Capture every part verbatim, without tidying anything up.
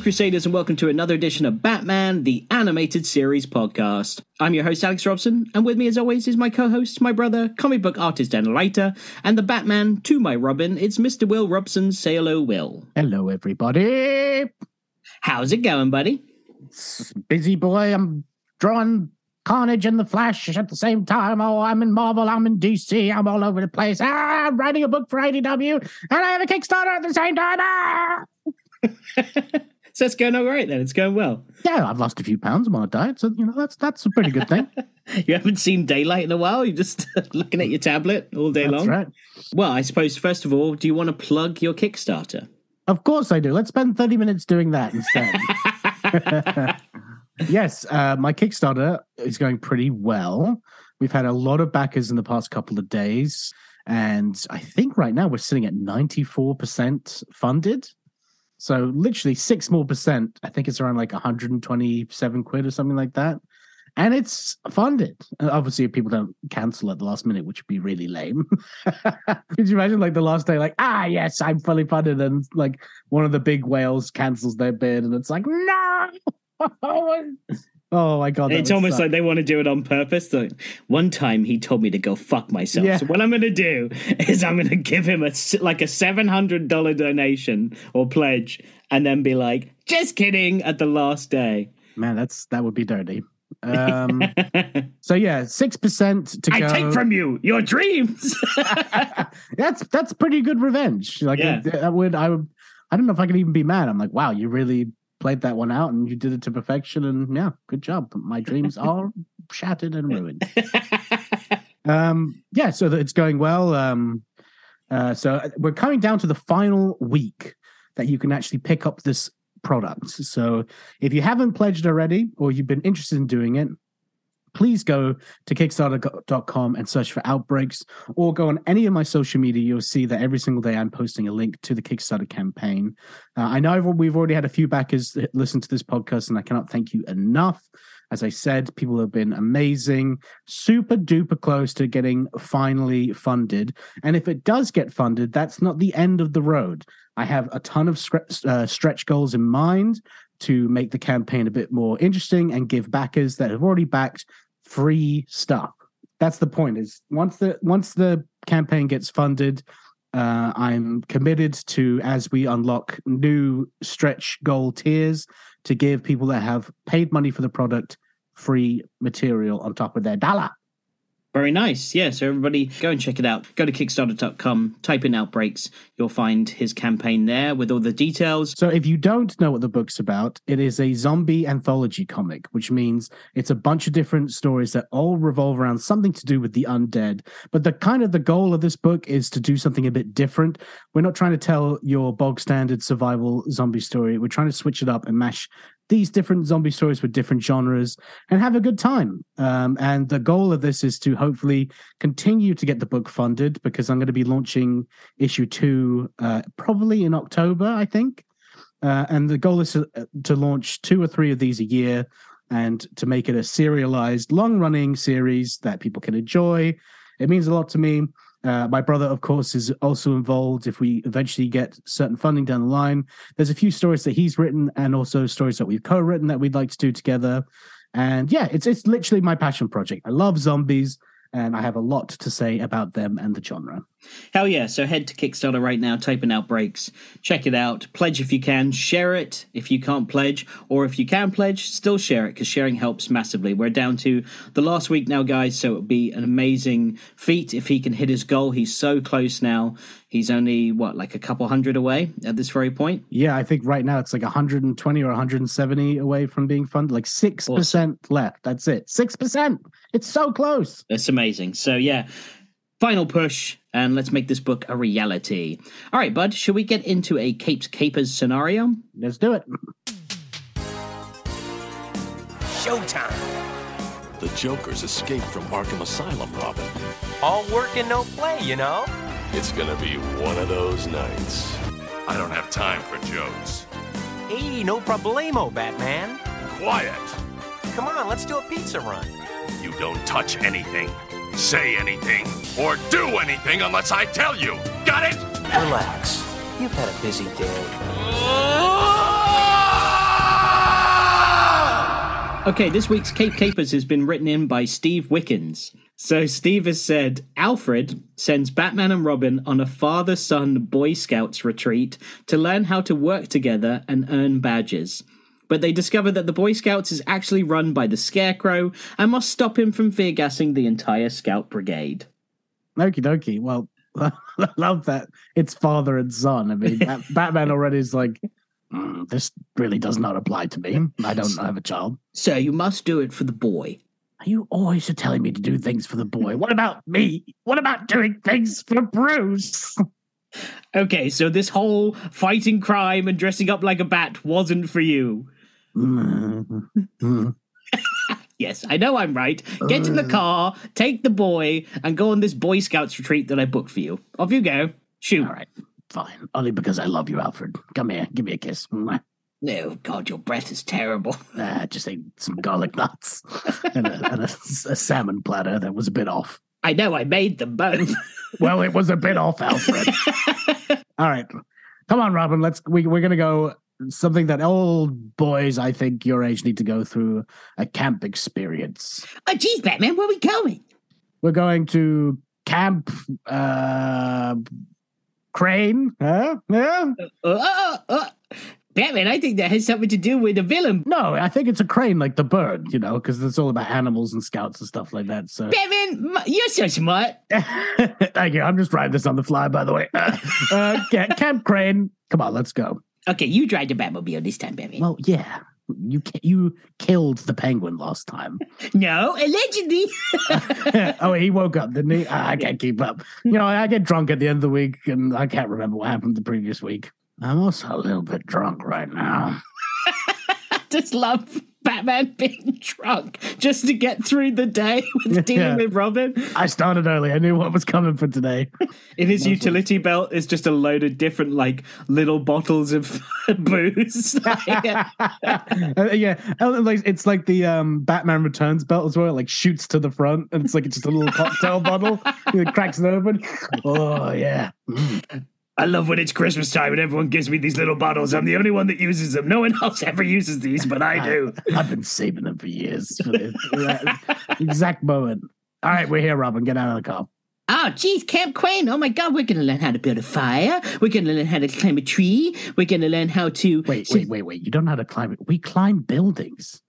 Hey Crusaders, and welcome to another edition of Batman, the Animated Series Podcast. I'm your host, Alex Robson, and with me as always is my co-host, my brother, comic book artist and writer, and the Batman to my Robin, it's Mister Will Robson. Say hello, Will. Hello, everybody. How's it going, buddy? It's busy, boy. I'm drawing Carnage and the Flash at the same time. Oh, I'm in Marvel, I'm in D C, I'm all over the place. Ah, I'm writing a book for A D W, and I have a Kickstarter at the same time. Ah! So it's going all right then. It's going well. Yeah, I've lost a few pounds. I'm on a diet, so you know that's that's a pretty good thing. You haven't seen daylight in a while. You're just looking at your tablet all day that's long. That's right. Well, I suppose first of all, do you want to plug your Kickstarter? Of course I do. Let's spend thirty minutes doing that instead. Yes, uh, my Kickstarter is going pretty well. We've had a lot of backers in the past couple of days, and I think right now we're sitting at ninety-four percent funded. So literally six more percent, I think it's around like one hundred twenty-seven quid or something like that. And it's funded. And obviously, if people don't cancel at the last minute, which would be really lame. Could you imagine like the last day, like, ah, yes, I'm fully funded. And like one of the big whales cancels their bid. And it's like, no. Oh, my God. It's almost suck. Like they want to do it on purpose. Like, one time he told me to go fuck myself. Yeah. So what I'm going to do is I'm going to give him a, like a seven hundred dollars donation or pledge and then be like, just kidding at the last day. Man, that's that would be dirty. Um, so, yeah, six percent to I go. I take from you your dreams. that's that's pretty good revenge. Like yeah. I, I, would, I would. I don't know if I could even be mad. I'm like, wow, you really played that one out and you did it to perfection, and yeah, good job. My dreams are shattered and ruined. um, yeah, so it's going well. Um, uh, so we're coming down to the final week that you can actually pick up this product. So if you haven't pledged already or you've been interested in doing it, please go to kickstarter dot com and search for Outbreaks, or go on any of my social media. You'll see that every single day I'm posting a link to the Kickstarter campaign. Uh, I know we've already had a few backers that listen to this podcast, and I cannot thank you enough. As I said, people have been amazing, super duper close to getting finally funded. And if it does get funded, that's not the end of the road. I have a ton of scre- uh, stretch goals in mind to make the campaign a bit more interesting and give backers that have already backed free stuff. That's the point. Is once the once the campaign gets funded, uh, I'm committed to, as we unlock new stretch goal tiers, to give people that have paid money for the product free material on top of their dollar. Very nice. Yeah, so everybody go and check it out. Go to kickstarter dot com, type in Outbreaks. You'll find his campaign there with all the details. So if you don't know what the book's about, it is a zombie anthology comic, which means it's a bunch of different stories that all revolve around something to do with the undead. But the kind of the goal of this book is to do something a bit different. We're not trying to tell your bog standard survival zombie story. We're trying to switch it up and mash these different zombie stories with different genres and have a good time. Um, and the goal of this is to hopefully continue to get the book funded, because I'm going to be launching issue two uh, probably in October, I think. Uh, and the goal is to, to launch two or three of these a year and to make it a serialized, long-running series that people can enjoy. It means a lot to me. Uh, my brother, of course, is also involved if we eventually get certain funding down the line. There's a few stories that he's written and also stories that we've co-written that we'd like to do together. And yeah, it's it's literally my passion project. I love zombies, and I have a lot to say about them and the genre. Hell yeah. So head to Kickstarter right now, type in Outbreaks, check it out, pledge if you can, share it if you can't pledge, or if you can pledge, still share it, because sharing helps massively. We're down to the last week now, guys, so it would be an amazing feat if he can hit his goal. He's so close now. He's only, what, like a couple hundred away at this very point? Yeah, I think right now it's like one hundred twenty or one hundred seventy away from being funded, like six percent awesome. Left. That's it. six percent. It's so close. That's amazing. So, yeah, final push, and let's make this book a reality. All right, bud, should we get into a Capes Capers scenario? Let's do it. Showtime. The Joker's escaped from Arkham Asylum, Robin. All work and no play, you know? It's gonna be one of those nights. I don't have time for jokes. Hey, no problemo, Batman. Quiet. Come on, let's do a pizza run. You don't touch anything, say anything, or do anything unless I tell you. Got it? Relax. You've had a busy day. Okay, this week's Cape Capers has been written in by Steve Wickens. So Steve has said, Alfred sends Batman and Robin on a father-son Boy Scouts retreat to learn how to work together and earn badges. But they discover that the Boy Scouts is actually run by the Scarecrow and must stop him from fear gassing the entire Scout Brigade. Okie dokie. Well, I love that. It's father and son. I mean, that, Batman already is like, mm, this really does not apply to me. I don't have a child. So you must do it for the boy. You always are telling me to do things for the boy. What about me? What about doing things for Bruce? Okay, so this whole fighting crime and dressing up like a bat wasn't for you. Mm-hmm. Yes, I know I'm right. Get in the car, take the boy, and go on this Boy Scouts retreat that I booked for you. Off you go. Shoot. All right, fine. Only because I love you, Alfred. Come here, give me a kiss. No, God, your breath is terrible. Uh, just ate some garlic nuts and, a, and a, a salmon platter that was a bit off. I know, I made them both. Well, it was a bit off, Alfred. All right. Come on, Robin. Let's, we, we're going to go... something that old boys, I think, your age need to go through, a camp experience. Oh, geez, Batman, where are we going? We're going to Camp uh, Crane. Huh? Yeah. Uh, uh, uh, uh. Batman, I think that has something to do with the villain. No, I think it's a crane, like the bird, you know, because it's all about animals and scouts and stuff like that. So, Batman, you're so smart. Thank you. I'm just writing this on the fly, by the way. Uh, uh, Camp Crane. Come on, let's go. Okay, you tried the Batmobile this time, Batman. Well, yeah. You you killed the Penguin last time. No, allegedly. Oh, he woke up, didn't he? I can't keep up. You know, I get drunk at the end of the week, and I can't remember what happened the previous week. I'm also a little bit drunk right now. I just love Batman being drunk just to get through the day with dealing yeah. with Robin. I started early. I knew what was coming for today. In his That's utility what... belt is just a load of different, like, little bottles of booze. Yeah, it's like the um, Batman Returns belt as well. It, like, shoots to the front, and it's like it's just a little cocktail bottle. It cracks it open. Oh, yeah. Mm. I love when it's Christmas time and everyone gives me these little bottles. I'm the only one that uses them. No one else ever uses these, but I do. I've been saving them for years. For that exact moment. All right, we're here, Robin. Get out of the car. Oh, geez, Camp Crane. Oh, my God. We're going to learn how to build a fire. We're going to learn how to climb a tree. We're going to learn how to... Wait, wait, wait, wait. You don't know how to climb it. We climb buildings.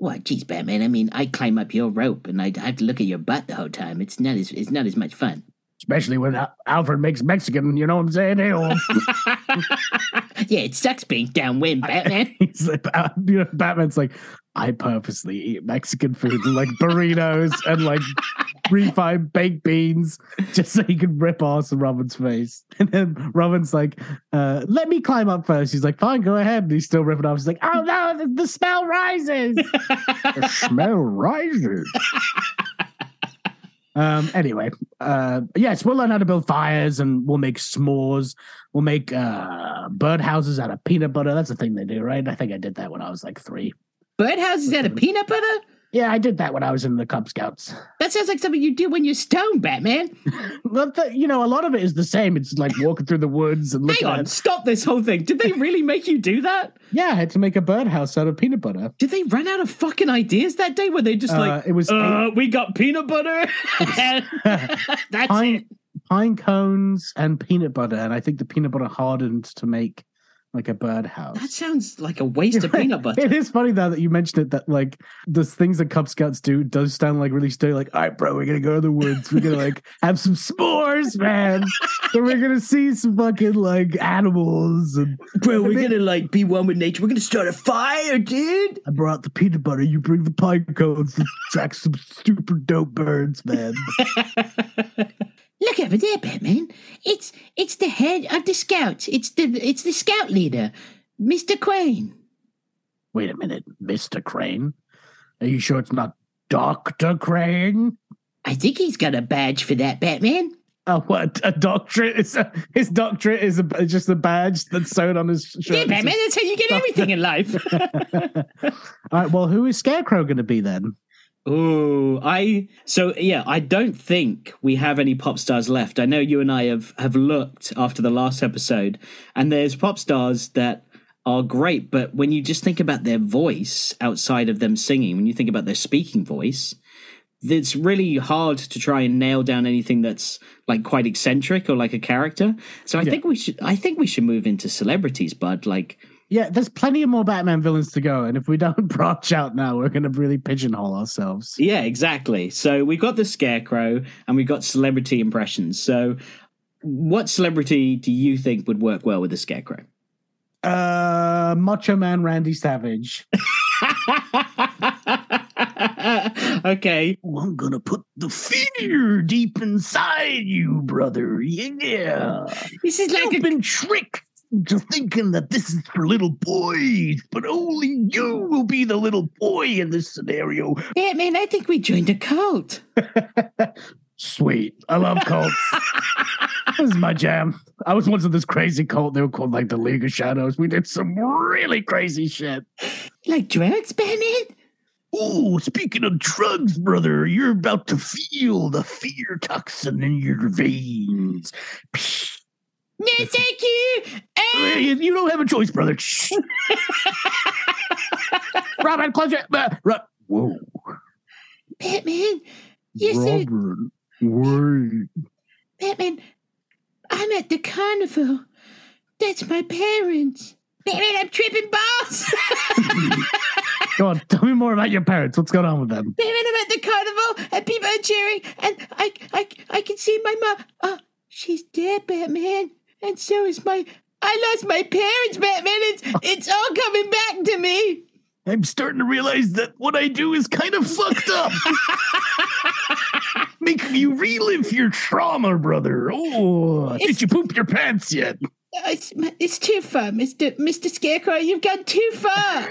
Well, geez, Batman. I mean, I climb up your rope and I have to look at your butt the whole time. It's not as, it's not as much fun. Especially when Alfred makes Mexican, you know what I'm saying? Yeah, it sucks being downwind, Batman. He's like, you know, Batman's like, I purposely eat Mexican food, like burritos and like refried baked beans, just so he can rip ass in Robin's face. And then Robin's like, uh, let me climb up first. He's like, fine, go ahead. And he's still ripping off. He's like, oh no, the, the smell rises. The smell rises. Um, anyway, uh, yes, we'll learn how to build fires and we'll make s'mores. We'll make uh, birdhouses out of peanut butter. That's a thing they do, right? I think I did that when I was like three. Birdhouses out of peanut butter? Yeah, I did that when I was in the Cub Scouts. That sounds like something you do when you're stoned, Batman. Well, the, you know, a lot of it is the same. It's like walking through the woods and looking Hang on, at... stop this whole thing. Did they really make you do that? Yeah, I had to make a birdhouse out of peanut butter. Did they run out of fucking ideas that day? Were they just uh, like, it was uh, eight... we got peanut butter? and that's pine, it. Pine cones and peanut butter. And I think the peanut butter hardened to make like a birdhouse. That sounds like a waste You're of right. peanut butter. It is funny though that you mentioned it, that like those things that Cub Scouts do does sound like really stupid. Like, all right, bro, we're gonna go to the woods. We're gonna like have some s'mores, man. So we're gonna see some fucking like animals. And, bro, we're gonna like be one with nature. We're gonna start a fire, dude. I brought the peanut butter. You bring the pine cones. Track some super dope birds, man. Look over there, Batman. It's it's the head of the Scouts. It's the it's the Scout leader, Mister Crane. Wait a minute, Mister Crane? Are you sure it's not Doctor Crane? I think he's got a badge for that, Batman. Oh, what? A doctorate? It's a, his doctorate is a, just a badge that's sewn on his shirt. Yeah, Batman, that's how you get everything in life. All right, well, who is Scarecrow going to be then? Oh, I so yeah, I don't think we have any pop stars left. I know you and I have, have looked after the last episode, and there's pop stars that are great, but when you just think about their voice outside of them singing, when you think about their speaking voice, it's really hard to try and nail down anything that's like quite eccentric or like a character. So I yeah. think we should, I think we should move into celebrities, bud. Like, yeah, there's plenty of more Batman villains to go. And if we don't branch out now, we're going to really pigeonhole ourselves. Yeah, exactly. So we've got the Scarecrow and we've got celebrity impressions. So what celebrity do you think would work well with the Scarecrow? Uh, Macho Man Randy Savage. Okay. Oh, I'm gonna put the fear deep inside you, brother. Yeah. This is like You've a... been tricked to thinking that this is for little boys, but only you will be the little boy in this scenario. Yeah, man, I think we joined a cult. Sweet. I love cults. This is my jam. I was once in this crazy cult. They were called like the League of Shadows. We did some really crazy shit. Like drugs, Bennett? Oh, speaking of drugs, brother, you're about to feel the fear toxin in your veins. No, thank you. Uh, you don't have a choice, brother. Robert, close your... Uh, Ro- Whoa. Batman, you're Robert, so... wait. Batman, I'm at the carnival. That's my parents. Batman, I'm tripping balls. Go on, tell me more about your parents. What's going on with them? Batman, I'm at the carnival and people are cheering and I I, I can see my mom. Oh, she's dead, Batman. And so is my... I lost my parents, Batman. It's, it's all coming back to me. I'm starting to realize that what I do is kind of fucked up. Making you relive your trauma, brother. Oh, it's, did you poop your pants yet? It's, it's too far, Mister Mister Scarecrow. You've gone too far.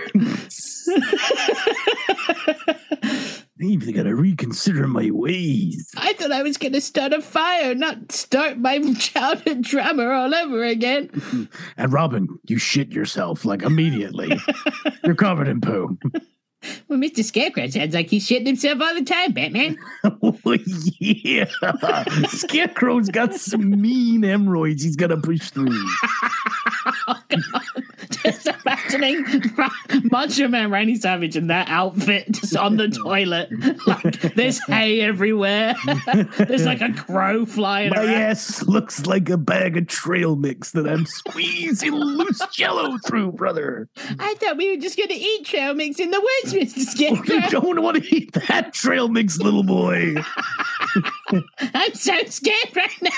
I even got to reconsider my ways. I thought I was going to start a fire, not start my childhood drama all over again. And Robin, you shit yourself, like, immediately. You're covered in poo. Well, Mister Scarecrow sounds like he's shitting himself all the time, Batman. Oh, yeah. Scarecrow's got some mean hemorrhoids he's got to push through. Oh, God. Just imagining Macho Man Randy Savage in that outfit just on the toilet. Like, there's hay everywhere. There's like a crow flying My around. Ass looks like a bag of trail mix that I'm squeezing loose jello through, brother. I thought we were just going to eat trail mix in the woods, Mister Scarecrow. You don't want to eat that trail mix, little boy. I'm so scared right now.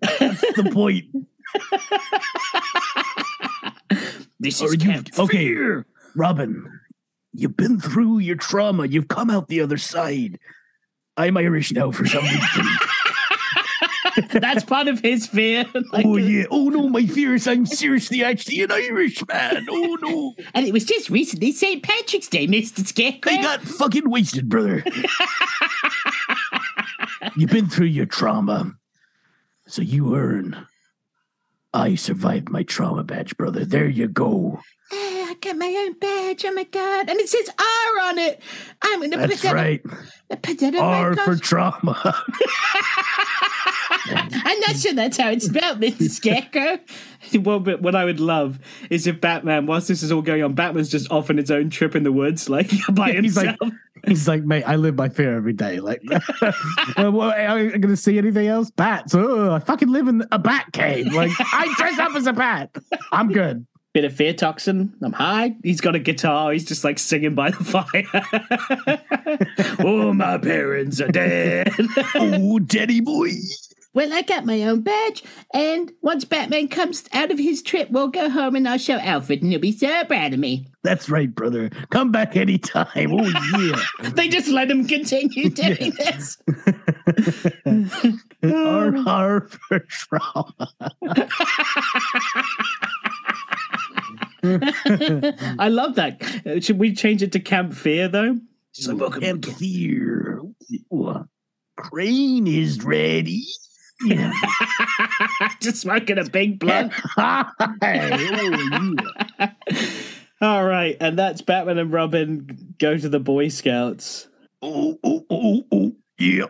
That's the point. This is you, okay, fear. Robin, you've been through your trauma. You've come out the other side. I'm Irish now for some reason. That's part of his fear. Like, oh, yeah. Oh, no, my fear is I'm seriously actually an Irishman. Oh, no. And it was just recently Saint Patrick's Day, Mister Scarecrow. They got fucking wasted, brother. You've been through your trauma. So you earn. I survived my trauma badge, brother. There you go. Hey, I got my own badge. Oh, my God. And it says R on it. I'm going to put that. That's right. Put that on R my for trauma. I'm not sure that's how it's spelled, Mister Scarecrow. Well, but what I would love is if Batman, whilst this is all going on, Batman's just off on his own trip in the woods, like, by himself. He's like, he's like, mate, I live by fear every day. Like, well, well, are you going to see anything else? Bats. Oh, I fucking live in a bat cave. Like, I dress up as a bat. I'm good. Bit of fear toxin. I'm high. He's got a guitar. He's just like singing by the fire. Oh, my parents are dead. Oh, daddy boy. Well, I got my own badge, and once Batman comes out of his trip, we'll go home and I'll show Alfred, and he'll be so proud of me. That's right, brother. Come back anytime. Oh, yeah. They just let him continue doing yeah. this. Our horror for trauma. I love that. Should we change it to Camp Fear, though? So welcome Camp again. Fear. Ooh. Crane is ready. Yeah. Just smoking a big blunt. All right, and that's Batman and Robin go to the Boy Scouts. Oh, oh, oh, oh, yeah.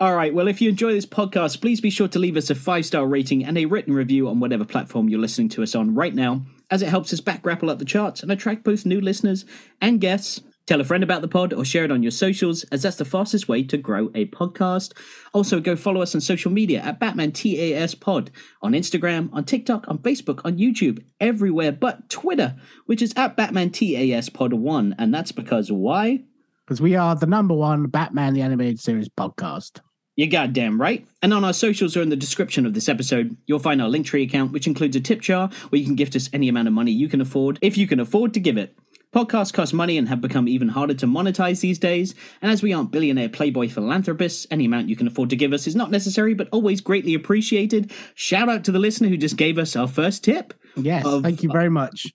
All right, well, if you enjoy this podcast, please be sure to leave us a five-star rating and a written review on whatever platform you're listening to us on right now, as it helps us back grapple up the charts and attract both new listeners and guests. Tell a friend about the pod or share it on your socials, as that's the fastest way to grow a podcast. Also, go follow us on social media at Batman T A S Pod, on Instagram, on TikTok, on Facebook, on YouTube, everywhere but Twitter, which is at Batman T A S Pod one, and that's because why? Because we are the number one Batman the Animated Series podcast. You're goddamn right. And on our socials or in the description of this episode, you'll find our Linktree account, which includes a tip jar where you can gift us any amount of money you can afford, if you can afford to give it. Podcasts cost money and have become even harder to monetize these days. And as we aren't billionaire playboy philanthropists, any amount you can afford to give us is not necessary, but always greatly appreciated. Shout out to the listener who just gave us our first tip. Yes, of, thank you very much.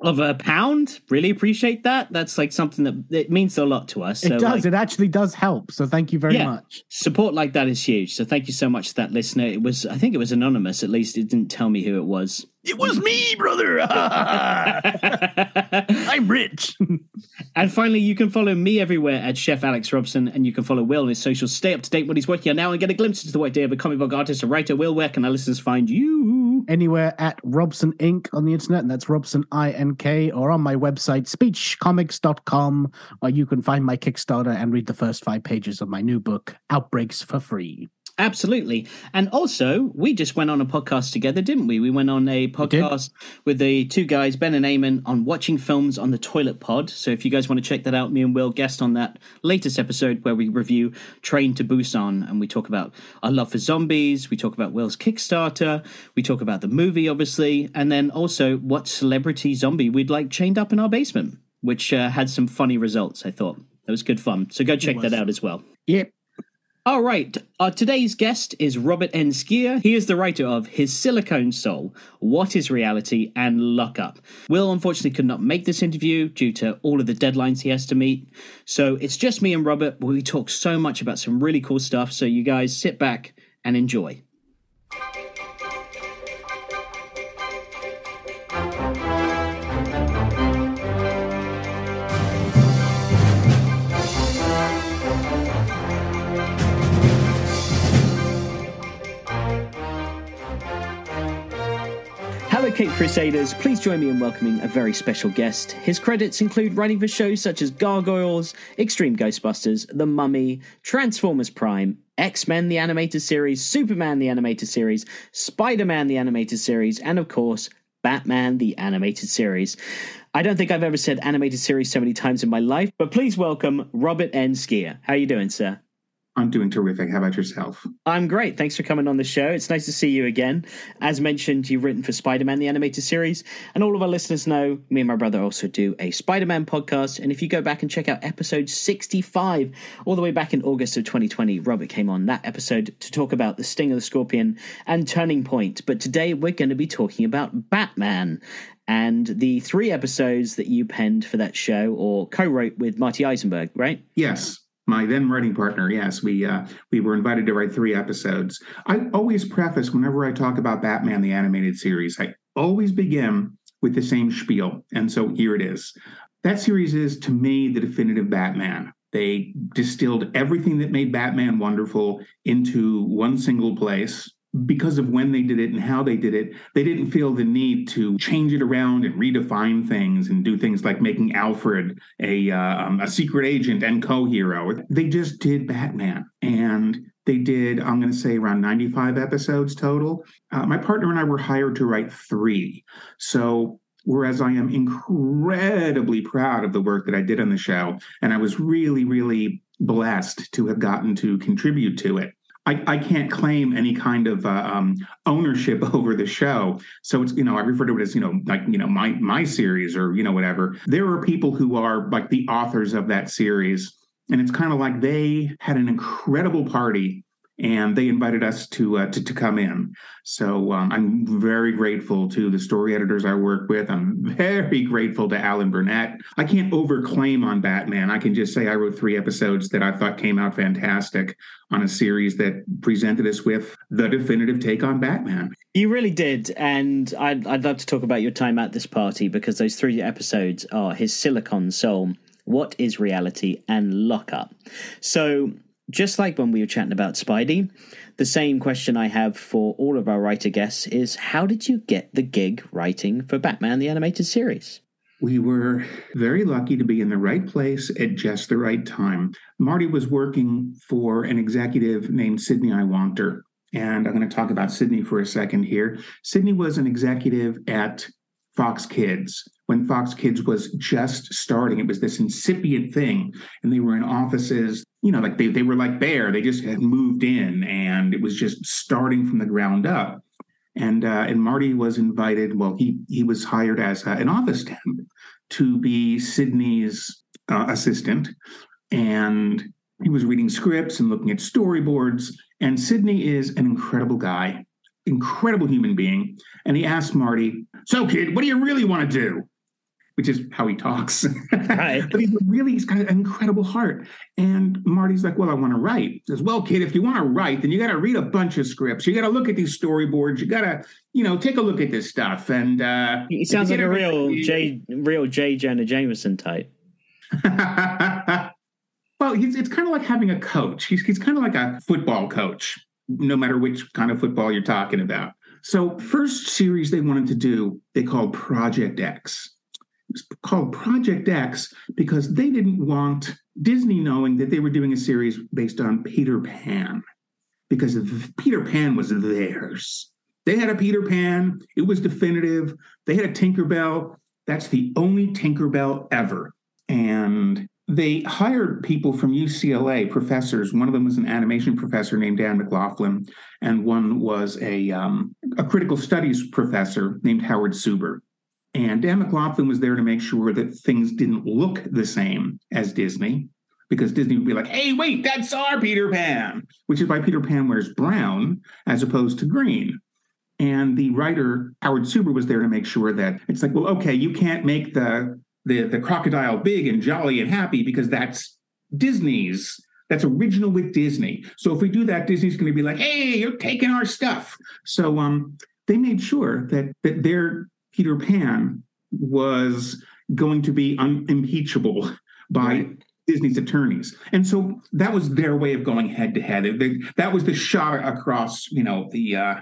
Of a pound. Really appreciate that. That's like something that it means a lot to us. So it does. Like, it actually does help. So thank you very yeah, much. Support like that is huge. So thank you so much to that listener. It was, I think it was anonymous. At least it didn't tell me who it was. It was me, brother. I'm rich. And finally, you can follow me everywhere at ChefAlexRobson, and you can follow Will on his socials. Stay up to date what he's working on now and get a glimpse into the workday of a comic book artist or writer. Will, where can our listeners find you? Anywhere at Robsonink on the internet, and that's Robson I N K, or on my website, speech comics dot com, where you can find my Kickstarter and read the first five pages of my new book, Outbreaks, for free. Absolutely. And also, we just went on a podcast together, didn't we? We went on a podcast with the two guys, Ben and Eamon, on watching films on the toilet pod. So if you guys want to check that out, me and Will guest on that latest episode where we review Train to Busan. And we talk about our love for zombies. We talk about Will's Kickstarter. We talk about the movie, obviously. And then also what celebrity zombie we'd like chained up in our basement, which uh, had some funny results, I thought. That was good fun. So go check that out as well. Yep. All right, uh, today's guest is Robert N Skir. He is the writer of His Silicon Soul, What is Reality?, and Lock-Up. Will unfortunately could not make this interview due to all of the deadlines he has to meet. So it's just me and Robert, where we talk so much about some really cool stuff. So you guys sit back and enjoy. Cape Crusaders, please join me in welcoming a very special guest. His credits include writing for shows such as Gargoyles, Extreme Ghostbusters, The Mummy, Transformers Prime, X-Men the Animated Series, Superman the Animated Series, Spider-Man the Animated Series, and of course, Batman the Animated Series. I don't think I've ever said animated series so many times in my life, but please welcome Robert N Skir. How are you doing, sir? I'm doing terrific. How about yourself? I'm great. Thanks for coming on the show. It's nice to see you again. As mentioned, you've written for Spider-Man, the Animated Series, and all of our listeners know me and my brother also do a Spider-Man podcast, and if you go back and check out episode sixty-five, all the way back in August of twenty twenty, Robert came on that episode to talk about The Sting of the Scorpion and Turning Point, but today we're going to be talking about Batman and the three episodes that you penned for that show or co-wrote with Marty Eisenberg, right? Yes. My then writing partner, yes, we uh, we were invited to write three episodes. I always preface whenever I talk about Batman, the Animated Series, I always begin with the same spiel. And so here it is. That series is, to me, the definitive Batman. They distilled everything that made Batman wonderful into one single place. Because of when they did it and how they did it, they didn't feel the need to change it around and redefine things and do things like making Alfred a uh, um, a secret agent and co-hero. They just did Batman, and they did, I'm going to say, around ninety-five episodes total. Uh, my partner and I were hired to write three. So whereas I am incredibly proud of the work that I did on the show, and I was really, really blessed to have gotten to contribute to it, I, I can't claim any kind of uh, um, ownership over the show. So it's, you know, I refer to it as, you know, like, you know, my my series or, you know, whatever. There are people who are like the authors of that series. And it's kind of like they had an incredible party and they invited us to uh, to, to come in. So um, I'm very grateful to the story editors I work with. I'm very grateful to Alan Burnett. I can't overclaim on Batman. I can just say I wrote three episodes that I thought came out fantastic on a series that presented us with the definitive take on Batman. You really did. And I'd, I'd love to talk about your time at this party, because those three episodes are His Silicon Soul, What is Reality?, and Lock Up. So just like when we were chatting about Spidey, the same question I have for all of our writer guests is, how did you get the gig writing for Batman the Animated Series? We were very lucky to be in the right place at just the right time. Marty was working for an executive named Sydney Iwanter, and I'm going to talk about Sydney for a second here. Sydney was an executive at Fox Kids when Fox Kids was just starting. It was this incipient thing, and they were in offices, you know, like they, they were like there. They just had moved in, and it was just starting from the ground up. And uh, and Marty was invited, well, he he was hired as uh, an office temp to be Sydney's uh, assistant. And he was reading scripts and looking at storyboards. And Sydney is an incredible guy, incredible human being. And he asked Marty, so kid, what do you really want to do? Which is how he talks. Right. But he's really, he's got an incredible heart. And Marty's like, well, I want to write. He says, well, kid, if you want to write, then you got to read a bunch of scripts. You got to look at these storyboards. You got to, you know, take a look at this stuff. And uh, he sounds like a real J, real J. Jonah Jameson type. Well, he's, it's kind of like having a coach. He's, he's kind of like a football coach, no matter which kind of football you're talking about. So first series they wanted to do, they called Project X. It's called Project X because they didn't want Disney knowing that they were doing a series based on Peter Pan, because Peter Pan was theirs. They had a Peter Pan. It was definitive. They had a Tinkerbell. That's the only Tinkerbell ever. And they hired people from U C L A, professors. One of them was an animation professor named Dan McLaughlin, and one was a, um, a critical studies professor named Howard Suber. And Dan McLaughlin was there to make sure that things didn't look the same as Disney, because Disney would be like, hey, wait, that's our Peter Pan, which is why Peter Pan wears brown as opposed to green. And the writer, Howard Suber, was there to make sure that it's like, well, okay, you can't make the, the, the crocodile big and jolly and happy because that's Disney's. That's original with Disney. So if we do that, Disney's going to be like, hey, you're taking our stuff. So um, they made sure that that their Peter Pan was going to be unimpeachable by right. Disney's attorneys. And so that was their way of going head to head. That was the shot across, you know, the uh,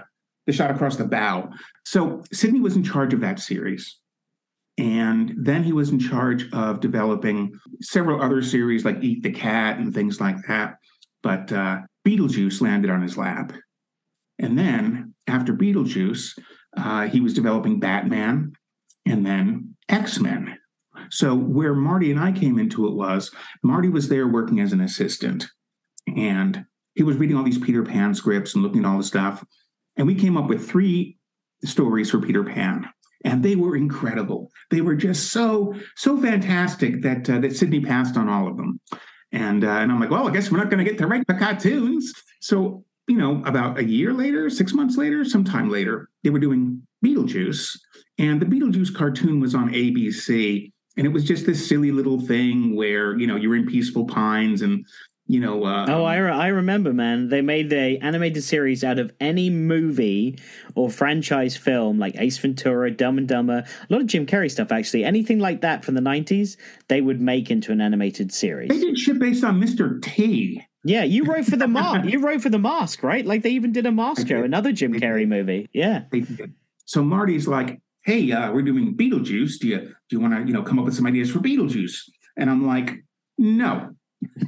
the shot across the bow. So Sydney was in charge of that series. And then he was in charge of developing several other series like Eat the Cat and things like that. But uh, Beetlejuice landed on his lap. And then after Beetlejuice, Uh, he was developing Batman and then X-Men. So where Marty and I came into it was, Marty was there working as an assistant. And he was reading all these Peter Pan scripts and looking at all the stuff. And we came up with three stories for Peter Pan. And they were incredible. They were just so, so fantastic that uh, that Sydney passed on all of them. And, uh, and I'm like, well, I guess we're not going to get to write the cartoons. So you know, about a year later, six months later, sometime later, they were doing Beetlejuice. And the Beetlejuice cartoon was on A B C. And it was just this silly little thing where, you know, you're in Peaceful Pines and, you know. Uh, oh, I, re- I remember, man. They made the animated series out of any movie or franchise film like Ace Ventura, Dumb and Dumber. A lot of Jim Carrey stuff, actually. Anything like that from the nineties, they would make into an animated series. They did shit based on Mister T. Yeah, you wrote for the mask. You wrote for the mask, right? Like they even did a mask show, another Jim Carrey movie. Yeah. So Marty's like, "Hey, uh, we're doing Beetlejuice. Do you do you want to, you know, come up with some ideas for Beetlejuice?" And I'm like, "No,"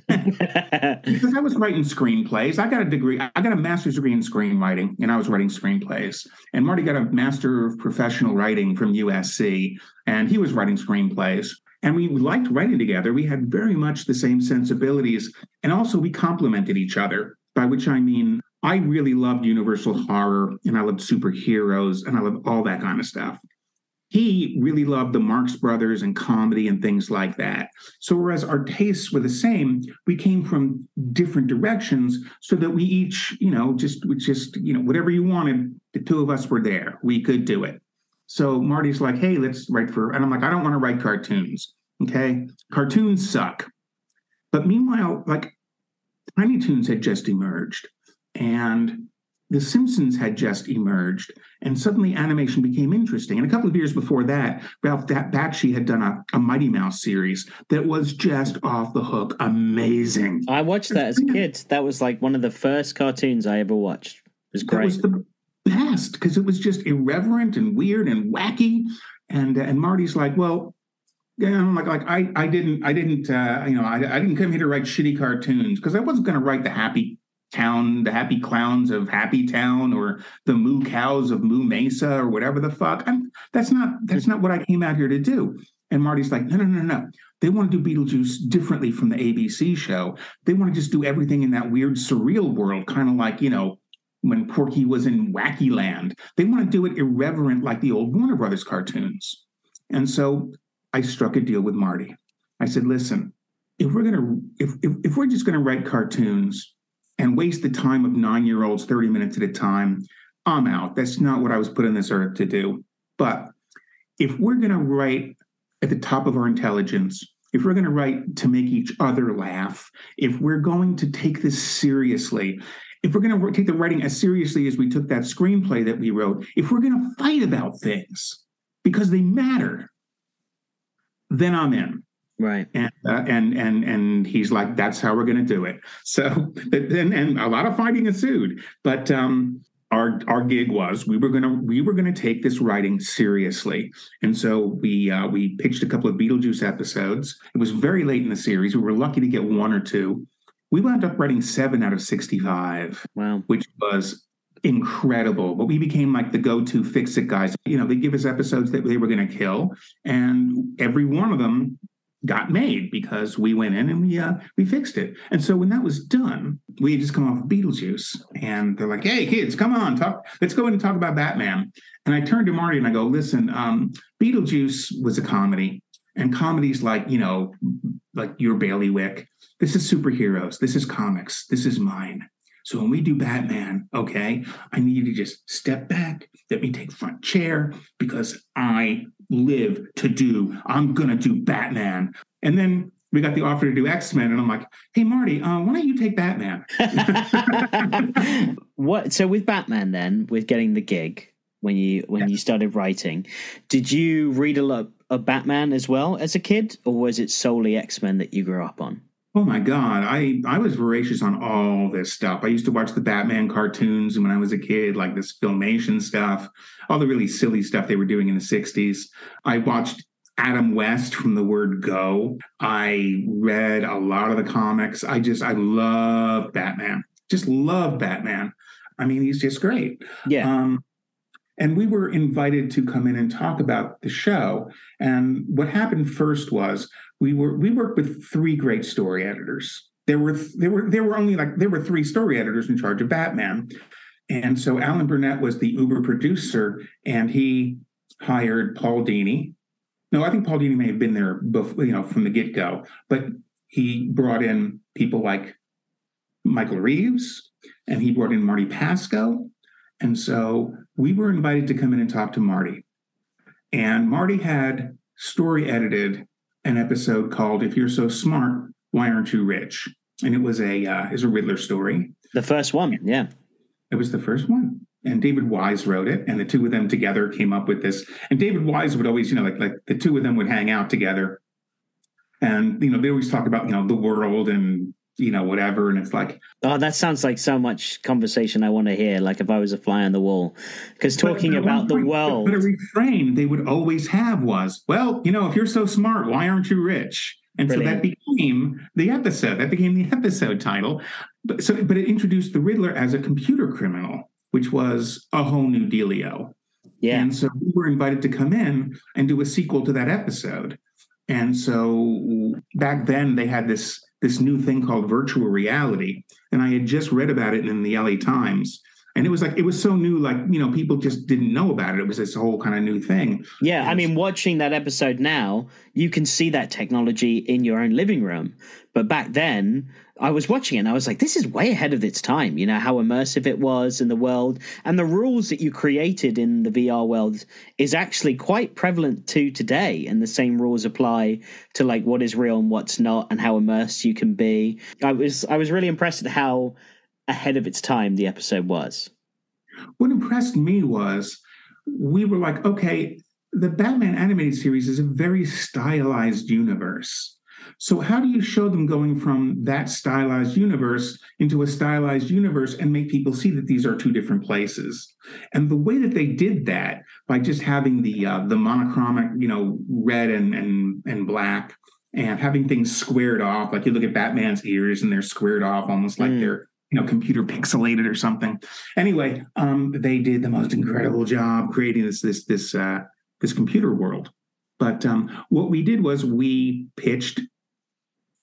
because I was writing screenplays. I got a degree. I got a master's degree in screenwriting, and I was writing screenplays. And Marty got a master of professional writing from U S C, and he was writing screenplays. And we liked writing together. We had very much the same sensibilities. And also we complemented each other, by which I mean, I really loved universal horror and I loved superheroes and I loved all that kind of stuff. He really loved the Marx Brothers and comedy and things like that. So whereas our tastes were the same, we came from different directions so that we each, you know, just, we just, you know, whatever you wanted, the two of us were there. We could do it. So Marty's like, hey, let's write for, and I'm like, I don't want to write cartoons, okay? Cartoons suck. But meanwhile, like, Tiny Toons had just emerged, and The Simpsons had just emerged, and suddenly animation became interesting. And a couple of years before that, Ralph Bakshi had done a, a Mighty Mouse series that was just off the hook amazing. I watched that as a kid. That was like one of the first cartoons I ever watched. It was great. That was the best, because it was just irreverent and weird and wacky. And uh, and Marty's like, well, yeah, I'm like, like I I didn't I didn't uh, you know I, I didn't come here to write shitty cartoons, because I wasn't going to write the happy. Town, the happy clowns of Happy Town, or the moo cows of Moo Mesa, or whatever the fuck. I'm, that's not that's not what I came out here to do. And Marty's like, no, no, no, no. They want to do Beetlejuice differently from the A B C show. They want to just do everything in that weird, surreal world, kind of like, you know, when Porky was in Wacky Land. They want to do it irreverent, like the old Warner Brothers cartoons. And so I struck a deal with Marty. I said, listen, if we're gonna, if if, if we're just gonna write cartoons and waste the time of nine-year-olds thirty minutes at a time, I'm out. That's not what I was put on this earth to do. But if we're going to write at the top of our intelligence, if we're going to write to make each other laugh, if we're going to take this seriously, if we're going to take the writing as seriously as we took that screenplay that we wrote, if we're going to fight about things because they matter, then I'm in. Right. And, uh, and and and he's like, that's how we're going to do it. So and, and a lot of fighting ensued. But um, our our gig was we were going to we were going to take this writing seriously. And so we uh, we pitched a couple of Beetlejuice episodes. It was very late in the series. We were lucky to get one or two. We wound up writing seven out of sixty-five. Wow. Which was incredible. But we became like the go-to fix-it guys. You know, they give us episodes that they were going to kill. And every one of them got made because we went in and we uh, we fixed it. And so when that was done, we had just come off of Beetlejuice, and they're like, "Hey kids, come on, talk. Let's go in and talk about Batman." And I turned to Marty and I go, "Listen, um, Beetlejuice was a comedy, and comedy's like, you know, like your bailiwick. This is superheroes. This is comics. This is mine. So when we do Batman, okay, I need you to just step back, let me take front chair, because I live to do, I'm going to do Batman." And then we got the offer to do X-Men, and I'm like, "Hey, Marty, uh, why don't you take Batman?" What? So with Batman then, with getting the gig, when you when yes. you started writing, did you read a lot of Batman as well as a kid, or was it solely X-Men that you grew up on? Oh my God, I, I was voracious on all this stuff. I used to watch the Batman cartoons when I was a kid, like this Filmation stuff, all the really silly stuff they were doing in the sixties. I watched Adam West from the word go. I read a lot of the comics. I just, I love Batman. Just love Batman. I mean, he's just great. Yeah. Um, and we were invited to come in and talk about the show. And what happened first was we were we worked with three great story editors. There were there were there were only like there were three story editors in charge of Batman. And so Alan Burnett was the Uber producer, and he hired Paul Dini. No, I think Paul Dini may have been there before, you know, from the get-go, but he brought in people like Michael Reeves, and he brought in Marty Pasco. And so we were invited to come in and talk to Marty. And Marty had story edited an episode called "If You're So Smart, Why Aren't You Rich?" And it was a uh, is a Riddler story. The first one, yeah. It was the first one. And David Wise wrote it, and the two of them together came up with this. And David Wise would always, you know, like, like the two of them would hang out together. And, you know, they always talk about, you know, the world and, you know, whatever. And it's like, oh, that sounds like so much conversation I want to hear. Like if I was a fly on the wall, because talking but, but about the point, world. But a refrain they would always have was, "Well, you know, if you're so smart, why aren't you rich?" And brilliant. So that became the episode. That became the episode title. But so, but it introduced the Riddler as a computer criminal, which was a whole new dealio. Yeah. And so we were invited to come in and do a sequel to that episode. And so back then they had this. this new thing called virtual reality. And I had just read about it in the L A Times. And it was like, it was so new, like, you know, people just didn't know about it. It was this whole kind of new thing. Yeah. And I mean, watching that episode now, you can see that technology in your own living room. But back then I was watching it and I was like, this is way ahead of its time. You know, how immersive it was in the world, and the rules that you created in the V R world is actually quite prevalent to today. And the same rules apply to like what is real and what's not and how immersed you can be. I was, I was really impressed at how ahead of its time the episode was. What impressed me was we were like, okay, the Batman animated series is a very stylized universe. So how do you show them going from that stylized universe into a stylized universe and make people see that these are two different places? And the way that they did that, by just having the uh, the monochromatic, you know, red and and and black, and having things squared off, like you look at Batman's ears and they're squared off, almost like mm. they're, you know, computer pixelated or something. Anyway, um, they did the most incredible job creating this this this uh, this computer world. But um, what we did was we pitched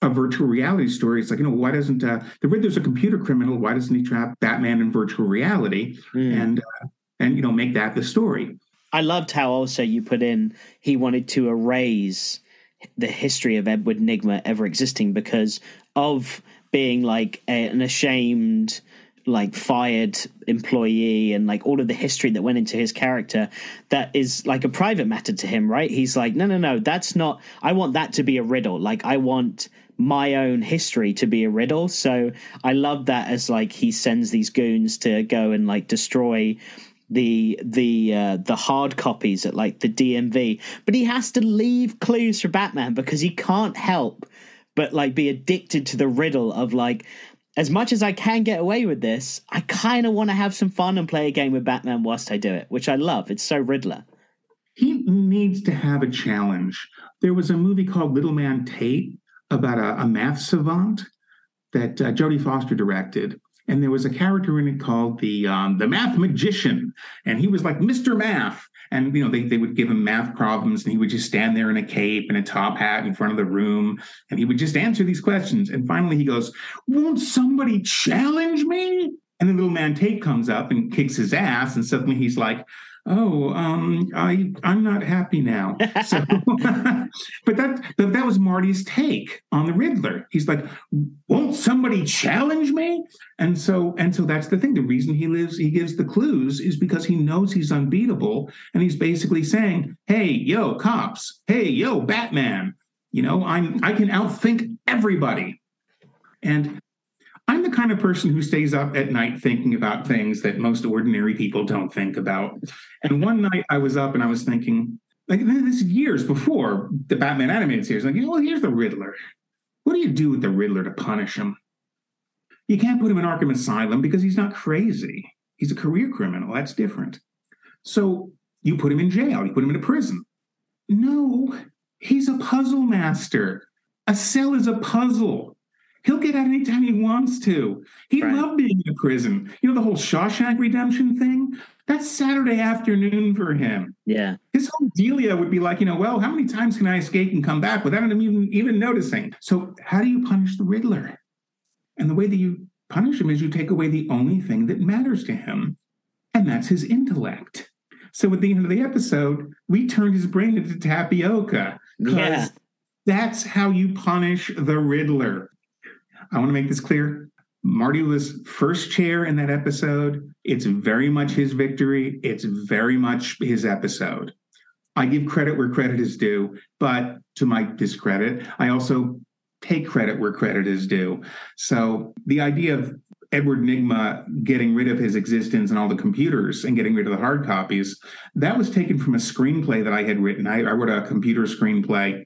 a virtual reality story. It's like, you know, why doesn't uh, the Riddler's a computer criminal? Why doesn't he trap Batman in virtual reality mm. and uh, and you know make that the story? I loved how also you put in he wanted to erase the history of Edward Nigma ever existing because of being like a, an ashamed, like fired employee and like all of the history that went into his character that is like a private matter to him, right? He's like, no, no, no, that's not, I want that to be a riddle. Like I want my own history to be a riddle. So I love that as like, he sends these goons to go and like destroy the the uh, the hard copies at like the D M V, but he has to leave clues for Batman because he can't help but like be addicted to the riddle of like, as much as I can get away with this, I kind of want to have some fun and play a game with Batman whilst I do it, which I love. It's so Riddler. He needs to have a challenge. There was a movie called Little Man Tate about a, a math savant that uh, Jodie Foster directed. And there was a character in it called the um, the Math Magician. And he was like Mister Math. And, you know, they, they would give him math problems and he would just stand there in a cape and a top hat in front of the room. And he would just answer these questions. And finally he goes, won't somebody challenge me? And then Little Man Tate comes up and kicks his ass. And suddenly he's like, oh, um, I, I'm not happy now. So, but that, that that was Marty's take on the Riddler. He's like, won't somebody challenge me? And so and so that's the thing. The reason he lives, he gives the clues is because he knows he's unbeatable. And he's basically saying, hey, yo, cops. Hey, yo, Batman. You know, I'm I can outthink everybody. And I'm the kind of person who stays up at night thinking about things that most ordinary people don't think about. And one night I was up and I was thinking, like this years before the Batman animated series, like, you know, well, here's the Riddler. What do you do with the Riddler to punish him? You can't put him in Arkham Asylum because he's not crazy. He's a career criminal. That's different. So you put him in jail. You put him in a prison. No, he's a puzzle master. A cell is a puzzle. He'll get out anytime he wants to. He right. loved being in prison. You know, the whole Shawshank Redemption thing? That's Saturday afternoon for him. Yeah. His whole dealia would be like, you know, well, how many times can I escape and come back without him even, even noticing? So how do you punish the Riddler? And the way that you punish him is you take away the only thing that matters to him, and that's his intellect. So at the end of the episode, we turned his brain into tapioca. Yeah. That's how you punish the Riddler. I want to make this clear. Marty was first chair in that episode. It's very much his victory. It's very much his episode. I give credit where credit is due, but to my discredit, I also take credit where credit is due. So the idea of Edward Nigma getting rid of his existence and all the computers and getting rid of the hard copies, that was taken from a screenplay that I had written. I, I wrote a computer screenplay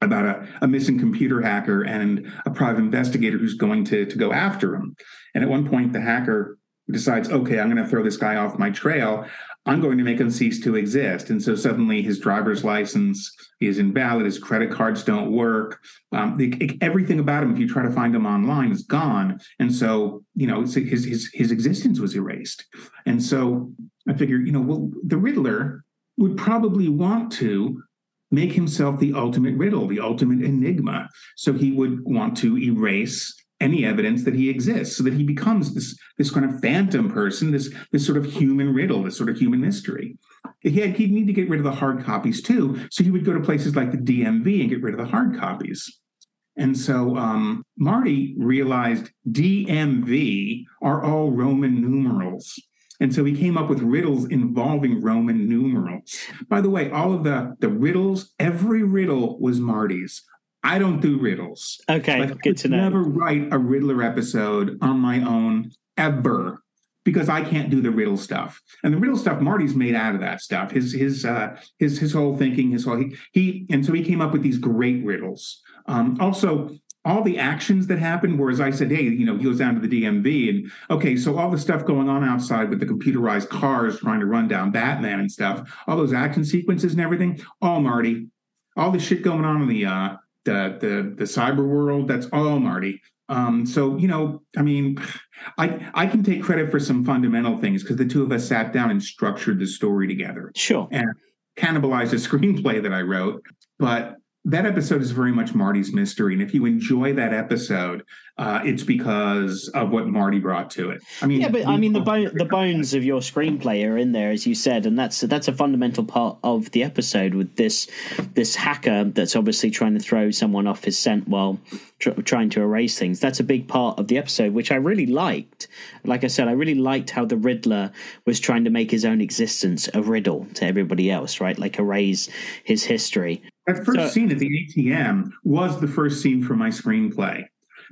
about a, a missing computer hacker and a private investigator who's going to, to go after him. And at one point, the hacker decides, okay, I'm going to throw this guy off my trail. I'm going to make him cease to exist. And so suddenly his driver's license is invalid. His credit cards don't work. Um, the, it, everything about him, if you try to find him online, is gone. And so, you know, his, his, his existence was erased. And so I figured, you know, well, the Riddler would probably want to make himself the ultimate riddle, the ultimate enigma. So he would want to erase any evidence that he exists so that he becomes this, this kind of phantom person, this, this sort of human riddle, this sort of human mystery. He had, he'd need to get rid of the hard copies too. So he would go to places like the D M V and get rid of the hard copies. And so um, Marty realized D M V are all Roman numerals. And so he came up with riddles involving Roman numerals. By the way, all of the, the riddles, every riddle was Marty's. I don't do riddles. Okay, like, good to know. I never write a Riddler episode on my own, ever. because I can't do the riddle stuff. And the riddle stuff, Marty's made out of that stuff. His his uh, his his whole thinking, his whole he, he and so he came up with these great riddles. Um, also, all the actions that happened were, as I said, hey, you know, he goes down to the D M V and okay, so all the stuff going on outside with the computerized cars trying to run down Batman and stuff, all those action sequences and everything, all Marty. All the shit going on in the uh, the the the cyber world, that's all Marty. Um, so, you know, I mean, I I can take credit for some fundamental things because the two of us sat down and structured the story together. Sure. And cannibalized a screenplay that I wrote. But that episode is very much Marty's mystery. And if you enjoy that episode, uh, it's because of what Marty brought to it. I mean, yeah, but I mean, the, bo- the bones of your screenplay are in there, as you said. And that's that's a fundamental part of the episode with this this hacker that's obviously trying to throw someone off his scent while tr- trying to erase things. That's a big part of the episode, which I really liked. Like I said, I really liked how the Riddler was trying to make his own existence a riddle to everybody else, right? Like erase his history. That first so, scene at the A T M was the first scene from my screenplay.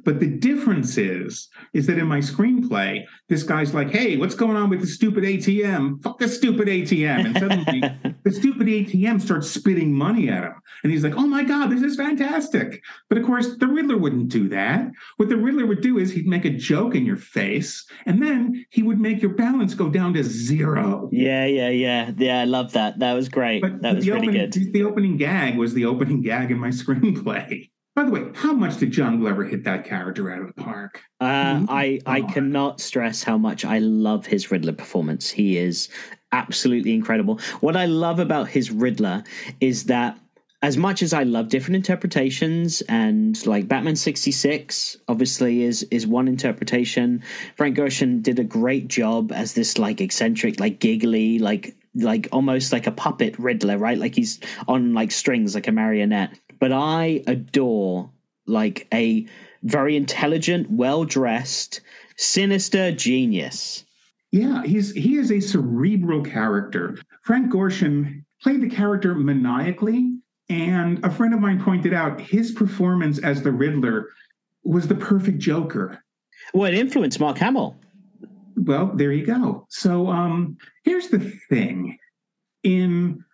But the difference is, is that in my screenplay, this guy's like, hey, what's going on with the stupid A T M? Fuck the stupid A T M. And suddenly the stupid A T M starts spitting money at him. And he's like, oh, my God, this is fantastic. But, of course, the Riddler wouldn't do that. What the Riddler would do is he'd make a joke in your face, and then he would make your balance go down to zero. Yeah, yeah, yeah. Yeah, I love that. That was great. But that was pretty opening, good. The opening gag was the opening gag in my screenplay. By the way, how much did John Glover hit that character out of the park? Uh, mm-hmm. I, I cannot stress how much I love his Riddler performance. He is absolutely incredible. What I love about his Riddler is that as much as I love different interpretations, and like Batman sixty-six obviously is is one interpretation, Frank Gorshin did a great job as this like eccentric, like giggly, like like almost like a puppet Riddler, right? Like he's on like strings like a marionette. But I adore like a very intelligent, well-dressed, sinister genius. Yeah, he's he is a cerebral character. Frank Gorshin played the character maniacally, and a friend of mine pointed out his performance as the Riddler was the perfect Joker. Well, it influenced Mark Hamill. Well, there you go. So um, here's the thing. In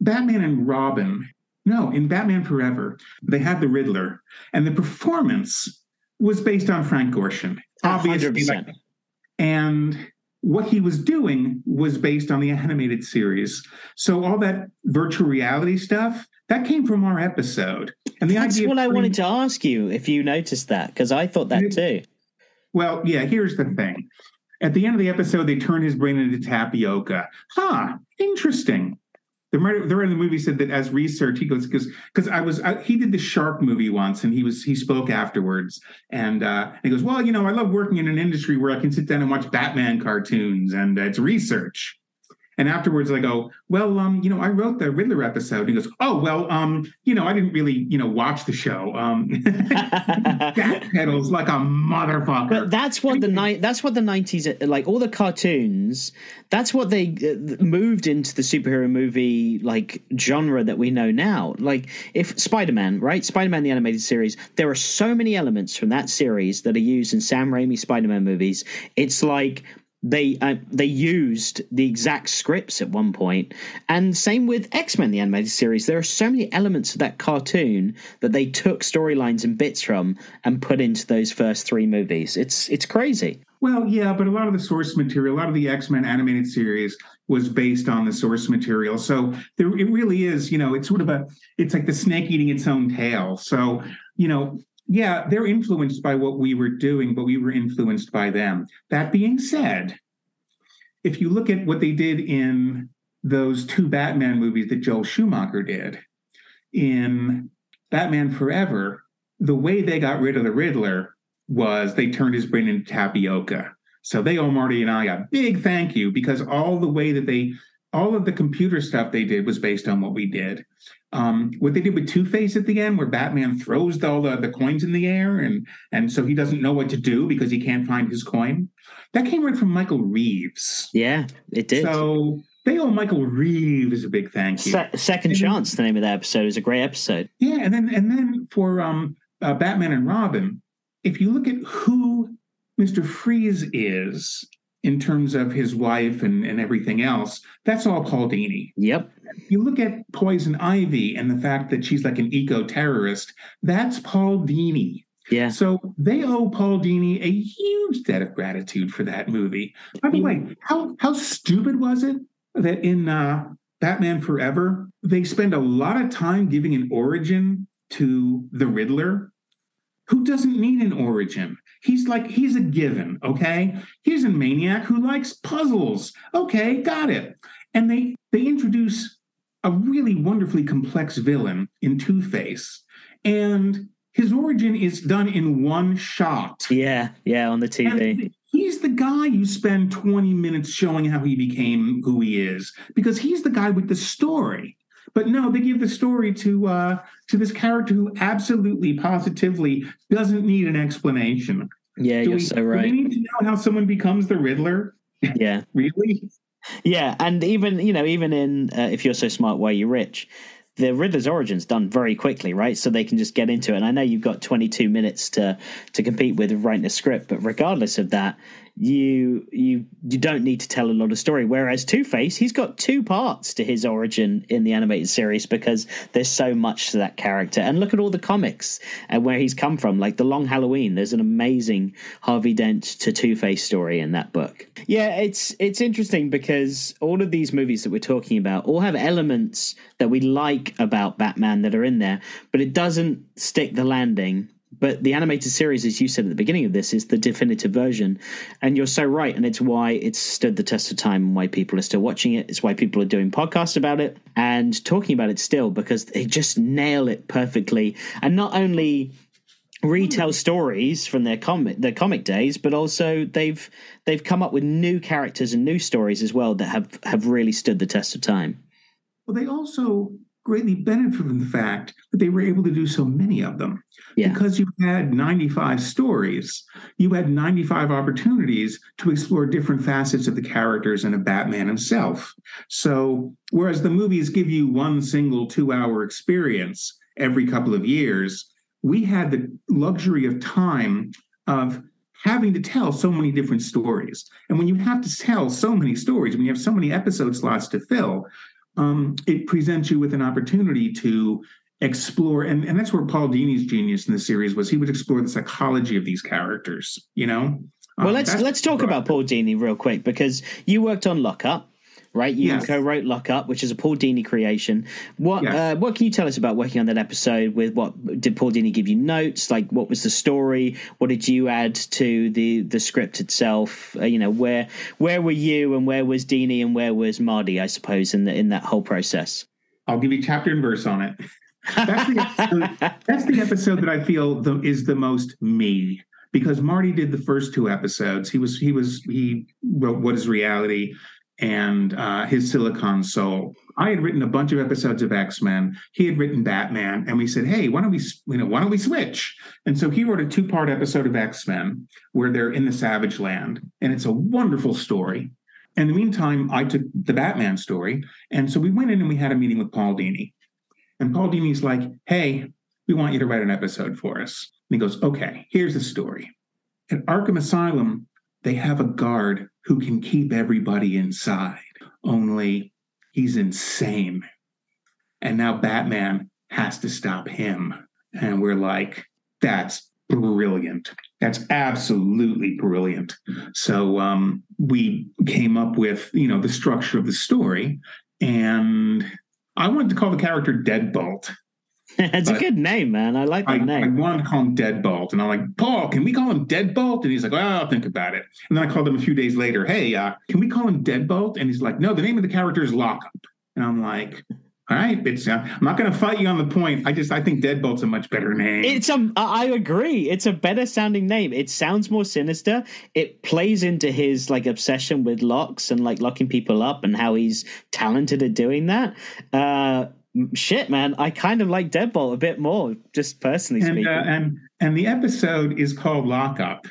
Batman and Robin... No, in Batman Forever, they had the Riddler, and the performance was based on Frank Gorshin, obviously. one hundred percent. And what he was doing was based on the animated series. So all that virtual reality stuff, that came from our episode. And the That's idea what I wanted to ask you, if you noticed that, because I thought that it, too. Well, yeah, here's the thing. At the end of the episode, they turn his brain into tapioca. Huh, interesting. The writer in the movie said that as research, he goes, because because I was, I, he did the shark movie once, and he was, he spoke afterwards, and, uh, and he goes, well, you know, I love working in an industry where I can sit down and watch Batman cartoons, and uh, it's research. And afterwards, I go, well, um, you know, I wrote the Riddler episode. And he goes, oh, well, um, you know, I didn't really, you know, watch the show. Um, backpedals like a motherfucker. But that's what the ni- that's what the nineties, like all the cartoons, that's what they uh, moved into the superhero movie like genre that we know now. Like if Spider-Man, right? Spider-Man, the animated series, there are so many elements from that series that are used in Sam Raimi's Spider-Man movies. It's like... They uh, they used the exact scripts at one point. And same with X-Men, the animated series. There are so many elements of that cartoon that they took storylines and bits from and put into those first three movies. It's it's crazy. Well, yeah, but a lot of the source material, a lot of the X-Men animated series was based on the source material. So there, it really is, you know, it's sort of a, it's like the snake eating its own tail. So, you know, yeah, they're influenced by what we were doing, but we were influenced by them. That being said, if you look at what they did in those two Batman movies that Joel Schumacher did, in Batman Forever, the way they got rid of the Riddler was they turned his brain into tapioca. So they owe Marty and I a big thank you, because all the way that they, all of the computer stuff they did was based on what we did. Um, what they did with Two-Face at the end, where Batman throws all the, the coins in the air, and and so he doesn't know what to do because he can't find his coin, that came right from Michael Reeves. Yeah, it did. So they owe Michael Reeves a big thank you. Se- second and Chance, then, the name of that episode, is a great episode. Yeah, and then and then for um, uh, Batman and Robin, if you look at who Mister Freeze is, in terms of his wife and, and everything else, that's all Paul Dini. Yep. You look at Poison Ivy and the fact that she's like an eco-terrorist, that's Paul Dini. Yeah. So they owe Paul Dini a huge debt of gratitude for that movie. By the way, how, how stupid was it that in uh, Batman Forever, they spend a lot of time giving an origin to the Riddler, who doesn't need an origin? He's like, he's a given, okay? He's a maniac who likes puzzles. Okay, got it. And they they introduce a really wonderfully complex villain in Two-Face. And his origin is done in one shot. Yeah, yeah, on the T V. And he's the guy you spend twenty minutes showing how he became who he is, because he's the guy with the story. But no, they give the story to uh, to this character who absolutely, positively doesn't need an explanation. Yeah, do you're we, so right. Do we need to know how someone becomes the Riddler? Yeah. Really? Yeah, and even, you know, even in uh, If You're So Smart, Why Are You Rich?, the Riddler's origin's done very quickly, right? So they can just get into it. And I know you've got twenty-two minutes to to compete with writing a script, but regardless of that, you you you don't need to tell a lot of story. Whereas Two-Face, he's got two parts to his origin in the animated series because there's so much to that character. And look at all the comics and where he's come from, like The Long Halloween. There's an amazing Harvey Dent to Two-Face story in that book. Yeah, it's it's interesting because all of these movies that we're talking about all have elements that we like about Batman that are in there, but it doesn't stick the landing. But the animated series, as you said at the beginning of this, is the definitive version. And you're so right. And it's why it's stood the test of time and why people are still watching it. It's why people are doing podcasts about it and talking about it still, because they just nail it perfectly. And not only retell stories from their comic their comic days, but also they've they've come up with new characters and new stories as well that have, have really stood the test of time. Well, they also greatly benefit from the fact that they were able to do so many of them. Yeah. Because you had ninety-five stories, you had ninety-five opportunities to explore different facets of the characters and of Batman himself. So whereas the movies give you one single two-hour experience every couple of years, we had the luxury of time of having to tell so many different stories. And when you have to tell so many stories, when you have so many episode slots to fill, Um, it presents you with an opportunity to explore, and, and that's where Paul Dini's genius in the series was. He would explore the psychology of these characters, you know? Um, well, let's let's talk about Paul Dini real quick, because you worked on Lock-Up, right? You yes. co-wrote Lock-Up, which is a Paul Dini creation. What yes. uh, what can you tell us about working on that episode? With what did Paul Dini give you notes? Like, what was the story? What did you add to the the script itself? Uh, you know, where where were you, and where was Dini, and where was Marty? I suppose in the in that whole process. I'll give you chapter and verse on it. That's the episode, that's the episode that I feel the, is the most me. Because Marty did the first two episodes. He was he was he wrote What Is Reality? And uh, His Silicon Soul. I had written a bunch of episodes of X-Men. He had written Batman, and we said, "Hey, why don't we, you know, why don't we switch?" And so he wrote a two-part episode of X-Men where they're in the Savage Land, and it's a wonderful story. In the meantime, I took the Batman story, and so we went in and we had a meeting with Paul Dini. And Paul Dini's like, "Hey, we want you to write an episode for us." And he goes, "Okay, here's the story. At Arkham Asylum, they have a guard who can keep everybody inside, only he's insane. And now Batman has to stop him." And we're like, that's brilliant. That's absolutely brilliant. So um, we came up with, you know, the structure of the story. And I wanted to call the character Deadbolt. It's a good name, man. I like that I, name. I wanted to call him Deadbolt, and I'm like, "Paul, can we call him Deadbolt?" And he's like, "Oh, I'll think about it." And then I called him a few days later. "Hey, uh, can we call him Deadbolt?" And he's like, "No, the name of the character is Lock-Up." And I'm like, "All right, it's, uh, I'm not going to fight you on the point. I just I think Deadbolt's a much better name." It's a I agree. It's a better sounding name. It sounds more sinister. It plays into his like obsession with locks and like locking people up and how he's talented at doing that. Uh, Shit, man, I kind of like Deadbolt a bit more, just personally and, speaking. Uh, and and the episode is called Lock-Up.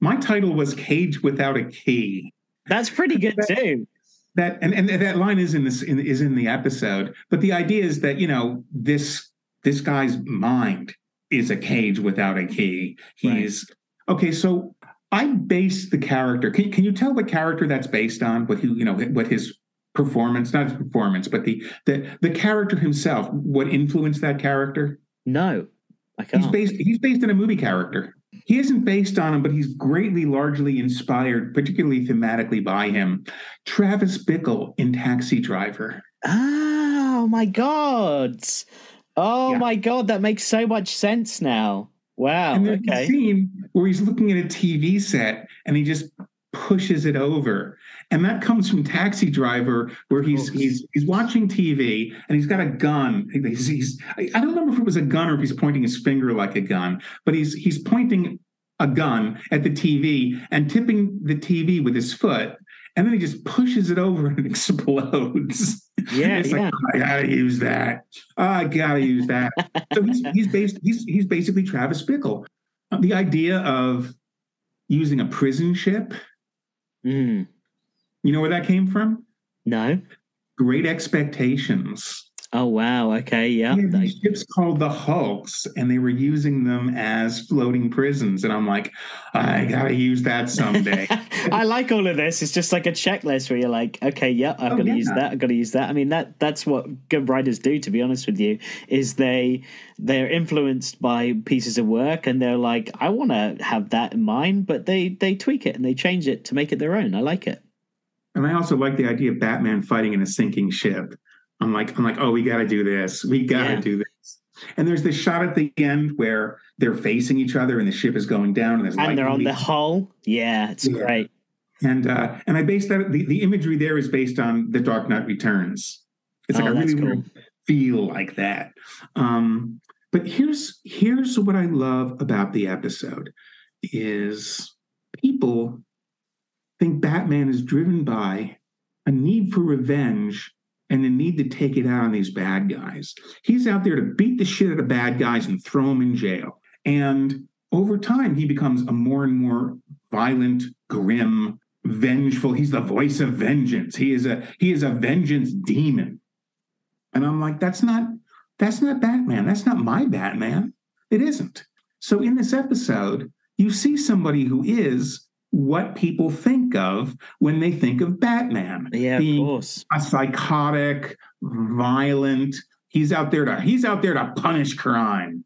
My title was Cage Without a Key. That's pretty good that, too. That and, and that line is in this in, is in the episode. But the idea is that, you know, this this guy's mind is a cage without a key. He's right. Okay. So I base the character. Can, can you tell what character that's based on? What he, you know, what his performance, not his performance, but the the the character himself. What influenced that character? No, I can't. He's based. He's based on a movie character. He isn't based on him, but he's greatly, largely inspired, particularly thematically, by him. Travis Bickle in Taxi Driver. Oh my God! Oh yeah. my God! That makes so much sense now. Wow. And there's okay. a scene where he's looking at a T V set and he just pushes it over, and that comes from Taxi Driver, where he's he's he's watching T V and he's got a gun. He's, he's I don't remember if it was a gun or if he's pointing his finger like a gun, but he's he's pointing a gun at the T V and tipping the T V with his foot, and then he just pushes it over and it explodes. Yeah, it's yeah. like, oh, I gotta use that. Oh, I gotta use that. So he's he's based he's he's basically Travis Bickle. The idea of using a prison ship. Mm. You know where that came from? No. Great Expectations. Oh wow! Okay, yeah. yeah these ships called the Hulks, and they were using them as floating prisons. And I'm like, I gotta use that someday. I like all of this. It's just like a checklist where you're like, okay, yeah, I've oh, got to yeah. use that. I've got to use that. I mean, that that's what good writers do. To be honest with you, is they they're influenced by pieces of work, and they're like, I want to have that in mind, but they they tweak it and they change it to make it their own. I like it. And I also like the idea of Batman fighting in a sinking ship. I'm like, I'm like, oh, we got to do this. We got to yeah. do this. And there's this shot at the end where they're facing each other and the ship is going down. And, there's and they're on the hull. Yeah, it's yeah. great. And uh, and I based that, the, the imagery there is based on The Dark Knight Returns. It's like, oh, I really cool. want to feel like that. Um, but here's here's what I love about the episode is people think Batman is driven by a need for revenge and the need to take it out on these bad guys. He's out there to beat the shit out of bad guys and throw them in jail. And over time, he becomes a more and more violent, grim, vengeful. He's the voice of vengeance. He is a he is a vengeance demon. And I'm like, that's not that's not Batman. That's not my Batman. It isn't. So in this episode, you see somebody who is what people think of when they think of Batman. Yeah, of course. A psychotic, violent. He's out there to he's out there to punish crime.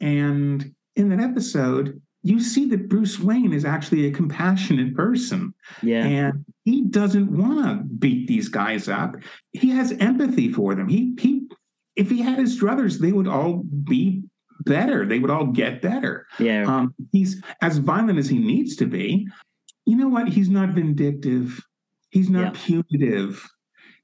And in that episode, you see that Bruce Wayne is actually a compassionate person. Yeah. And he doesn't want to beat these guys up. He has empathy for them. He he if he had his druthers, they would all be better. They would all get better. Yeah. Um, he's as violent as he needs to be. You know what? He's not vindictive. He's not yeah. punitive.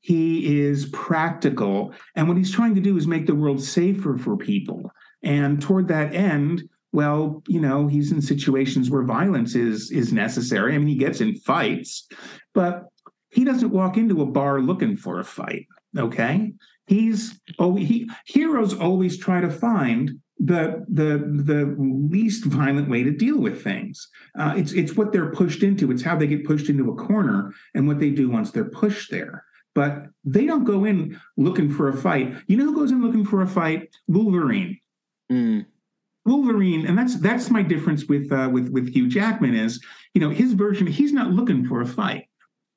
He is practical. And what he's trying to do is make the world safer for people. And toward that end, well, you know, he's in situations where violence is is necessary. I mean, he gets in fights, but he doesn't walk into a bar looking for a fight. Okay. He's oh he heroes always try to find the the the least violent way to deal with things. Uh, it's it's what they're pushed into. It's how they get pushed into a corner and what they do once they're pushed there. But they don't go in looking for a fight. You know who goes in looking for a fight? Wolverine. Mm. Wolverine, and that's that's my difference with uh, with with Hugh Jackman is, you know, his version. He's not looking for a fight.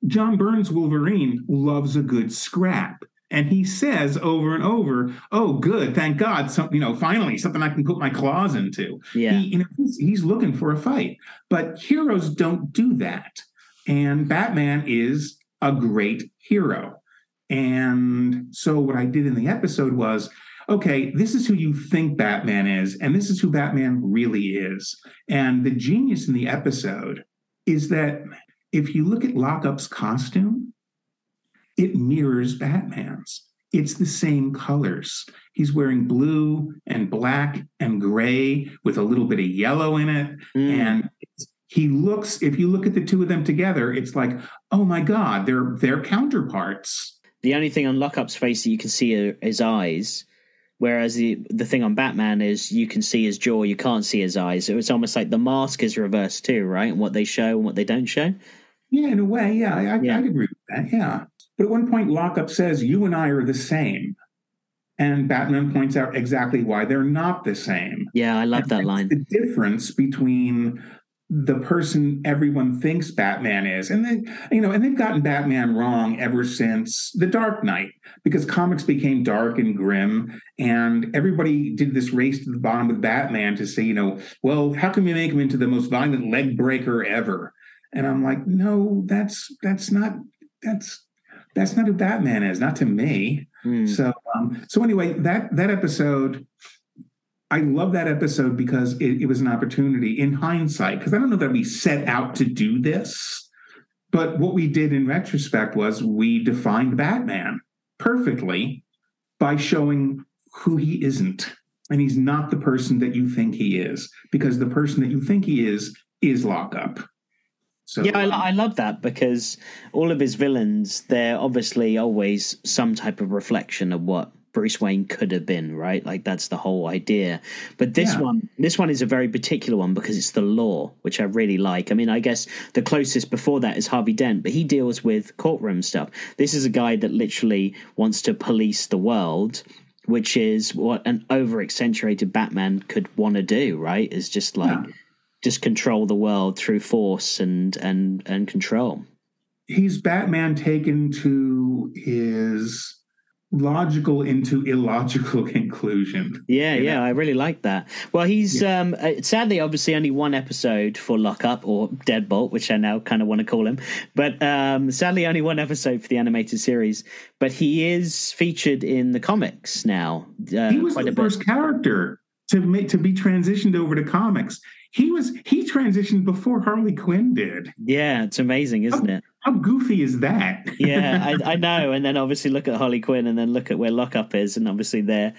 John Byrne's Wolverine loves a good scrap. And he says over and over, "Oh, good, thank God, some, you know, finally something I can put my claws into." Yeah, he, you know, he's, he's looking for a fight, but heroes don't do that. And Batman is a great hero. And so, what I did in the episode was, okay, this is who you think Batman is, and this is who Batman really is. And the genius in the episode is that if you look at Lock-Up's costume, it mirrors Batman's. It's the same colors. He's wearing blue and black and gray with a little bit of yellow in it. Mm. And he looks, if you look at the two of them together, it's like, oh my God, they're they're counterparts. The only thing on Lockup's face that you can see are his eyes, whereas the, the thing on Batman is you can see his jaw, you can't see his eyes. So it's almost like the mask is reversed too, right? And what they show and what they don't show. Yeah, in a way, yeah. I, I, yeah. I'd agree with that, yeah. But at one point, Lock-Up says, you and I are the same. And Batman points out exactly why they're not the same. Yeah, I love and that line. The difference between the person everyone thinks Batman is. And they, you know, and they've gotten Batman wrong ever since The Dark Knight, because comics became dark and grim, and everybody did this race to the bottom with Batman to say, you know, well, how can we make him into the most violent leg breaker ever? And I'm like, no, that's that's not that's that's not who Batman is, not to me. Mm. So um, so anyway, that that episode, I love that episode because it, it was an opportunity in hindsight, because I don't know that we set out to do this, but what we did in retrospect was we defined Batman perfectly by showing who he isn't. And he's not the person that you think he is, because the person that you think he is is Lock-Up. So, yeah, I, I love that, because all of his villains, they're obviously always some type of reflection of what Bruce Wayne could have been, right? Like, that's the whole idea. But this yeah. one, this one is a very particular one, because it's the law, which I really like. I mean, I guess the closest before that is Harvey Dent, but he deals with courtroom stuff. This is a guy that literally wants to police the world, which is what an over-accentuated Batman could want to do, right? Is just like, yeah. just control the world through force and, and, and control. He's Batman taken to his logical into illogical conclusion. Yeah, you know? yeah, I really like that. Well, he's yeah. um, sadly, obviously, only one episode for Lock-Up, or Deadbolt, which I now kind of want to call him. But um, sadly, only one episode for the animated series. But he is featured in the comics now. Uh, he was quite the first bit. character to make, to be transitioned over to comics. He was he transitioned before Harley Quinn did. Yeah, it's amazing, isn't oh. it? How goofy is that? yeah, I, I know. And then obviously look at Harley Quinn, and then look at where Lock-Up is, and obviously they're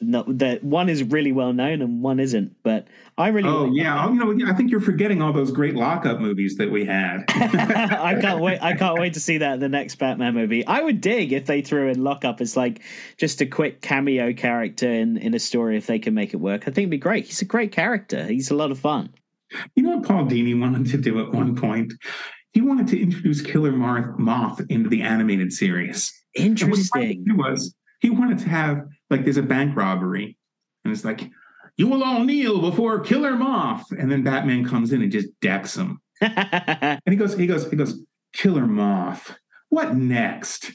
not. They're, one is really well known, and one isn't. But I really. Oh like yeah, oh, you know, I think you're forgetting all those great Lock-Up movies that we had. I can't wait. I can't wait to see that in the next Batman movie. I would dig if they threw in Lock-Up as like just a quick cameo character in in a story, if they can make it work. I think it'd be great. He's a great character. He's a lot of fun. You know what Paul Dini wanted to do at one point? He wanted to introduce Killer Moth into the animated series. Interesting. It was he wanted to have, like, there's a bank robbery, and it's like, you will all kneel before Killer Moth, and then Batman comes in and just decks him. and he goes, he goes, he goes, Killer Moth. What next?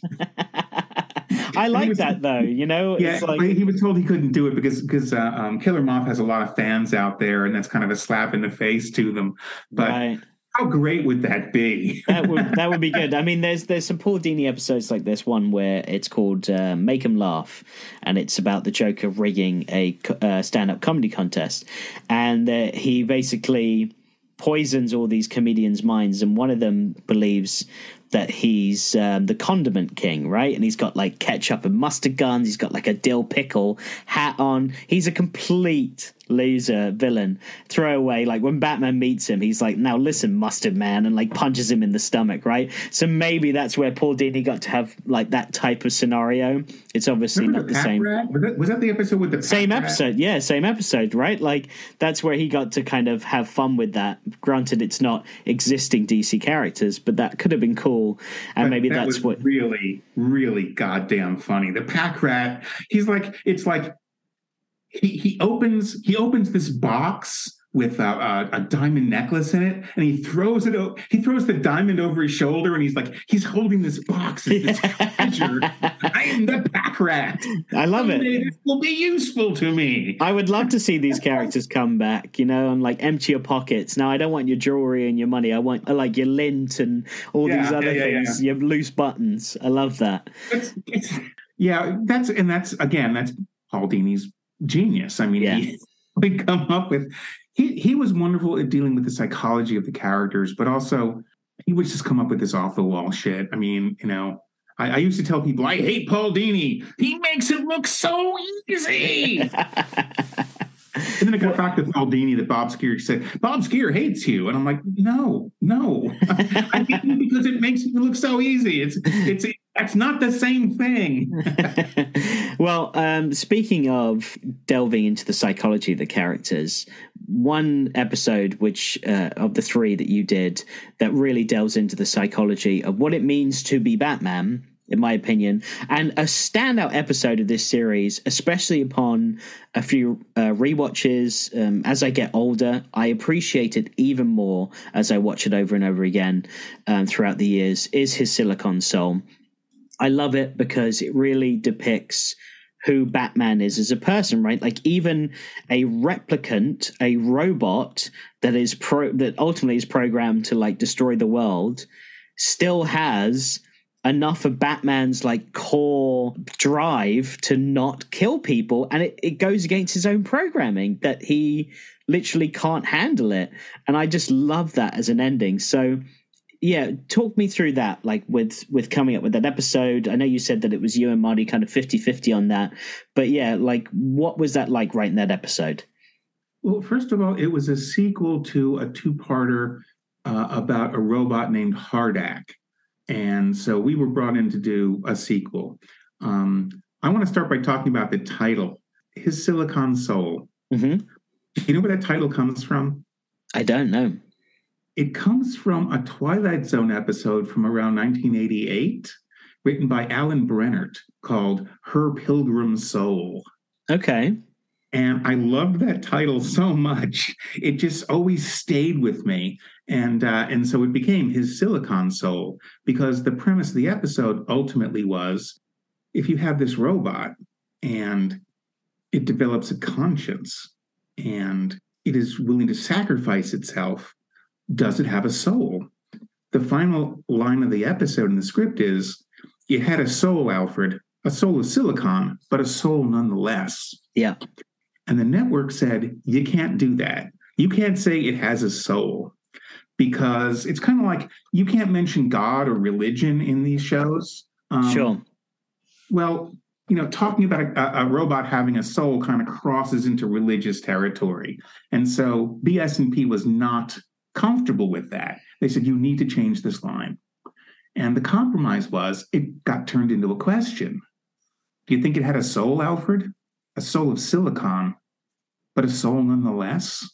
I like was, that though, you know. Yeah, it's like... he was told he couldn't do it because because uh, um, Killer Moth has a lot of fans out there, and that's kind of a slap in the face to them. But. Right. How great would that be? that would that would be good. I mean, there's there's some Paul Dini episodes like this one where it's called uh, Make 'em Laugh, and it's about the Joker rigging a uh, stand-up comedy contest, and uh, he basically poisons all these comedians' minds, and one of them believes that he's um, the condiment king, right? And he's got like ketchup and mustard guns. He's got like a dill pickle hat on. He's a complete loser, villain, throwaway. Like when Batman meets him, he's like, now listen, mustard man, and like punches him in the stomach, right? So maybe that's where Paul Dini got to have like that type of scenario. It's obviously Remember not the, the same. Was that, was that the episode with the same episode? Rat? Yeah, same episode, right? Like that's where he got to kind of have fun with that. Granted, it's not existing D C characters, but that could have been cool. And but maybe that that's was what really, really goddamn funny. The pack rat, he's like, it's like he he opens he opens this box with a, a, a diamond necklace in it, and he throws it. He throws the diamond over his shoulder, and he's like, he's holding this box as this treasure. I am the pack rat. I love it. This will be useful to me. I would love to see these characters come back. You know, I'm like, empty your pockets. Now I don't want your jewelry and your money. I want like your lint and all yeah, these other yeah, yeah, things. Yeah. Your loose buttons. I love that. It's, it's, yeah, that's and that's again that's Paul Dini's genius. I mean, yeah. he would come up with. He he was wonderful at dealing with the psychology of the characters, but also he would just come up with this off-the-wall shit. I mean, you know, I, I used to tell people, I hate Paul Dini. He makes it look so easy. and then I got back to Paul Dini that Bob Skir said, Bob Skir hates you. And I'm like, no, no. I hate you because it makes you look so easy. It's it's That's not the same thing. well, um, speaking of delving into the psychology of the characters, one episode which uh, of the three that you did that really delves into the psychology of what it means to be Batman in my opinion, and a standout episode of this series, especially upon a few uh, rewatches. Um, as I get older, I appreciate it even more as I watch it over and over again um, throughout the years, is His Silicon Soul. I love it because it really depicts who Batman is as a person, right? Like, even a replicant, a robot that is pro- that ultimately is programmed to like destroy the world, still has enough of Batman's like core drive to not kill people, and it, it goes against his own programming that he literally can't handle it. And I just love that as an ending. So yeah, talk me through that, like with, with coming up with that episode. I know you said that it was you and Marty kind of fifty-fifty on that, but yeah, like what was that like writing that episode? Well, first of all, it was a sequel to a two-parter uh, about a robot named Hardak. And so we were brought in to do a sequel. Um, I want to start by talking about the title, His Silicon Soul. Mm-hmm. You know where that title comes from? I don't know. It comes from a Twilight Zone episode from around nineteen eighty-eight, written by Alan Burnett, called Her Pilgrim Soul. Okay. And I loved that title so much. It just always stayed with me. And uh, and so it became His Silicon Soul, because the premise of the episode ultimately was, if you have this robot and it develops a conscience and it is willing to sacrifice itself, does it have a soul? The final line of the episode in the script is, it had a soul, Alfred, a soul of silicon, but a soul nonetheless. Yeah. And the network said, you can't do that. You can't say it has a soul, because it's kind of like you can't mention God or religion in these shows. Um, sure. Well, you know, talking about a, a robot having a soul kind of crosses into religious territory. And so B S and P was not comfortable with that. They said, you need to change this line. And the compromise was, it got turned into a question. Do you think it had a soul, Alfred? A soul of silicon, but a soul nonetheless?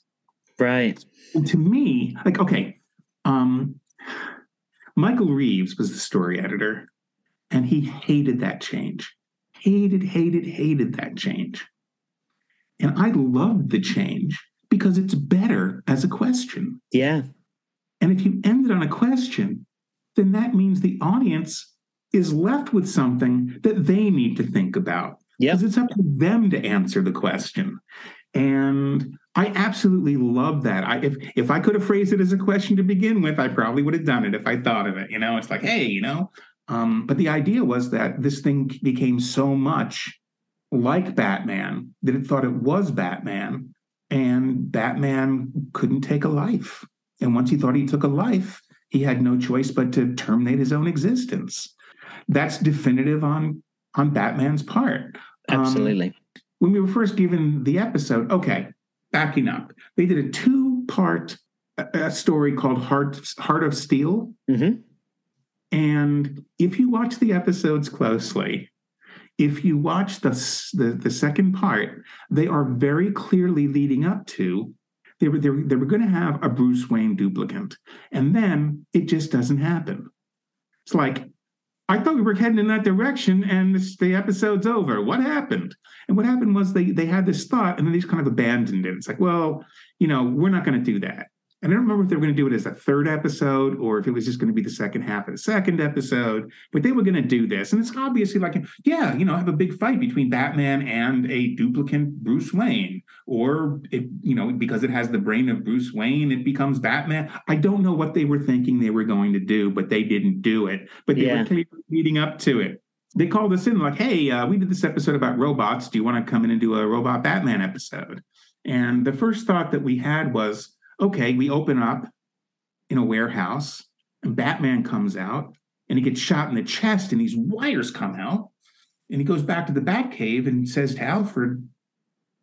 Right. And to me, like, okay, um, Michael Reeves was the story editor, and he hated that change. Hated, hated, hated that change. And I loved the change, because it's better as a question. Yeah. And if you end it on a question, then that means the audience is left with something that they need to think about. Yeah. Because it's up to them to answer the question. And I absolutely love that. I, if, if I could have phrased it as a question to begin with, I probably would have done it if I thought of it. You know, it's like, hey, you know. Um, but the idea was that this thing became so much like Batman that it thought it was Batman, and Batman couldn't take a life. And once he thought he took a life, he had no choice but to terminate his own existence. That's definitive on, on Batman's part. Absolutely. Um, when we were first given the episode, okay, backing up, they did a two-part uh, story called Heart, Heart of Steel. Mm-hmm. And if you watch the episodes closely, if you watch the, the, the second part, they are very clearly leading up to, they were, they were, they were going to have a Bruce Wayne duplicant. And then it just doesn't happen. It's like, I thought we were heading in that direction, and this, the episode's over. What happened? And what happened was they they had this thought, and then they just kind of abandoned it. It's like, well, you know, we're not going to do that. And I don't remember if they were going to do it as a third episode or if it was just going to be the second half of the second episode, but they were going to do this. And it's obviously like, yeah, you know, have a big fight between Batman and a duplicant Bruce Wayne, or, it, you know, because it has the brain of Bruce Wayne, it becomes Batman. I don't know what they were thinking they were going to do, but they didn't do it. But they yeah. were leading up to it. They called us in like, hey, uh, we did this episode about robots. Do you want to come in and do a robot Batman episode? And the first thought that we had was, okay, we open up in a warehouse, and Batman comes out, and he gets shot in the chest, and these wires come out, and he goes back to the Batcave and says to Alfred,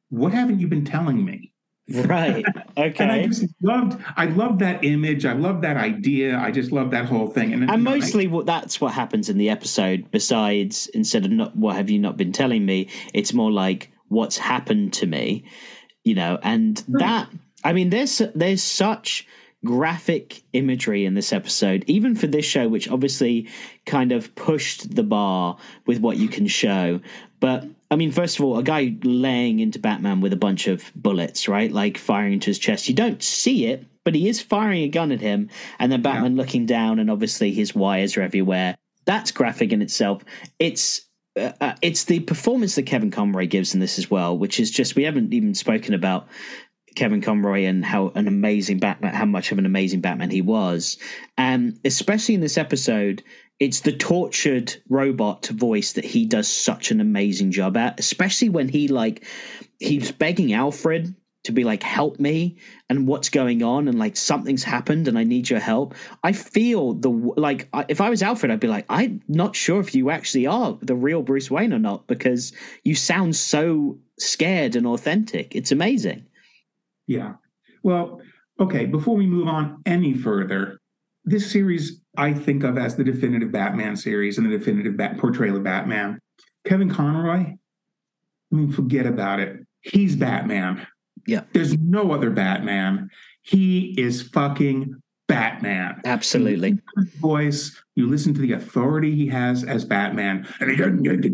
what haven't you been telling me? Right, okay. And I just loved, I loved that image, I loved that idea, I just loved that whole thing. And, and mostly I, what that's what happens in the episode, besides, instead of not, what have you not been telling me, it's more like, what's happened to me, you know, and right. that... I mean, there's there's such graphic imagery in this episode, even for this show, which obviously kind of pushed the bar with what you can show. But I mean, first of all, a guy laying into Batman with a bunch of bullets, right? Like firing into his chest. You don't see it, but he is firing a gun at him. And then Batman yeah. looking down, and obviously his wires are everywhere. That's graphic in itself. It's uh, it's the performance that Kevin Conroy gives in this as well, which is just, we haven't even spoken about Kevin Conroy and how an amazing Batman, how much of an amazing Batman he was. And especially in this episode, it's the tortured robot voice that he does such an amazing job at, especially when he like, he's begging Alfred to be like, help me, and what's going on, and like something's happened and I need your help. I feel the, like I, if I was Alfred, I'd be like, I'm not sure if you actually are the real Bruce Wayne or not, because you sound so scared and authentic. It's amazing. Yeah. Well, okay, before we move on any further, this series I think of as the definitive Batman series and the definitive bat- portrayal of Batman. Kevin Conroy, I mean, forget about it. He's Batman. Yeah. There's no other Batman. He is fucking Batman. Absolutely. You listen to his voice, you listen to the authority he has as Batman. And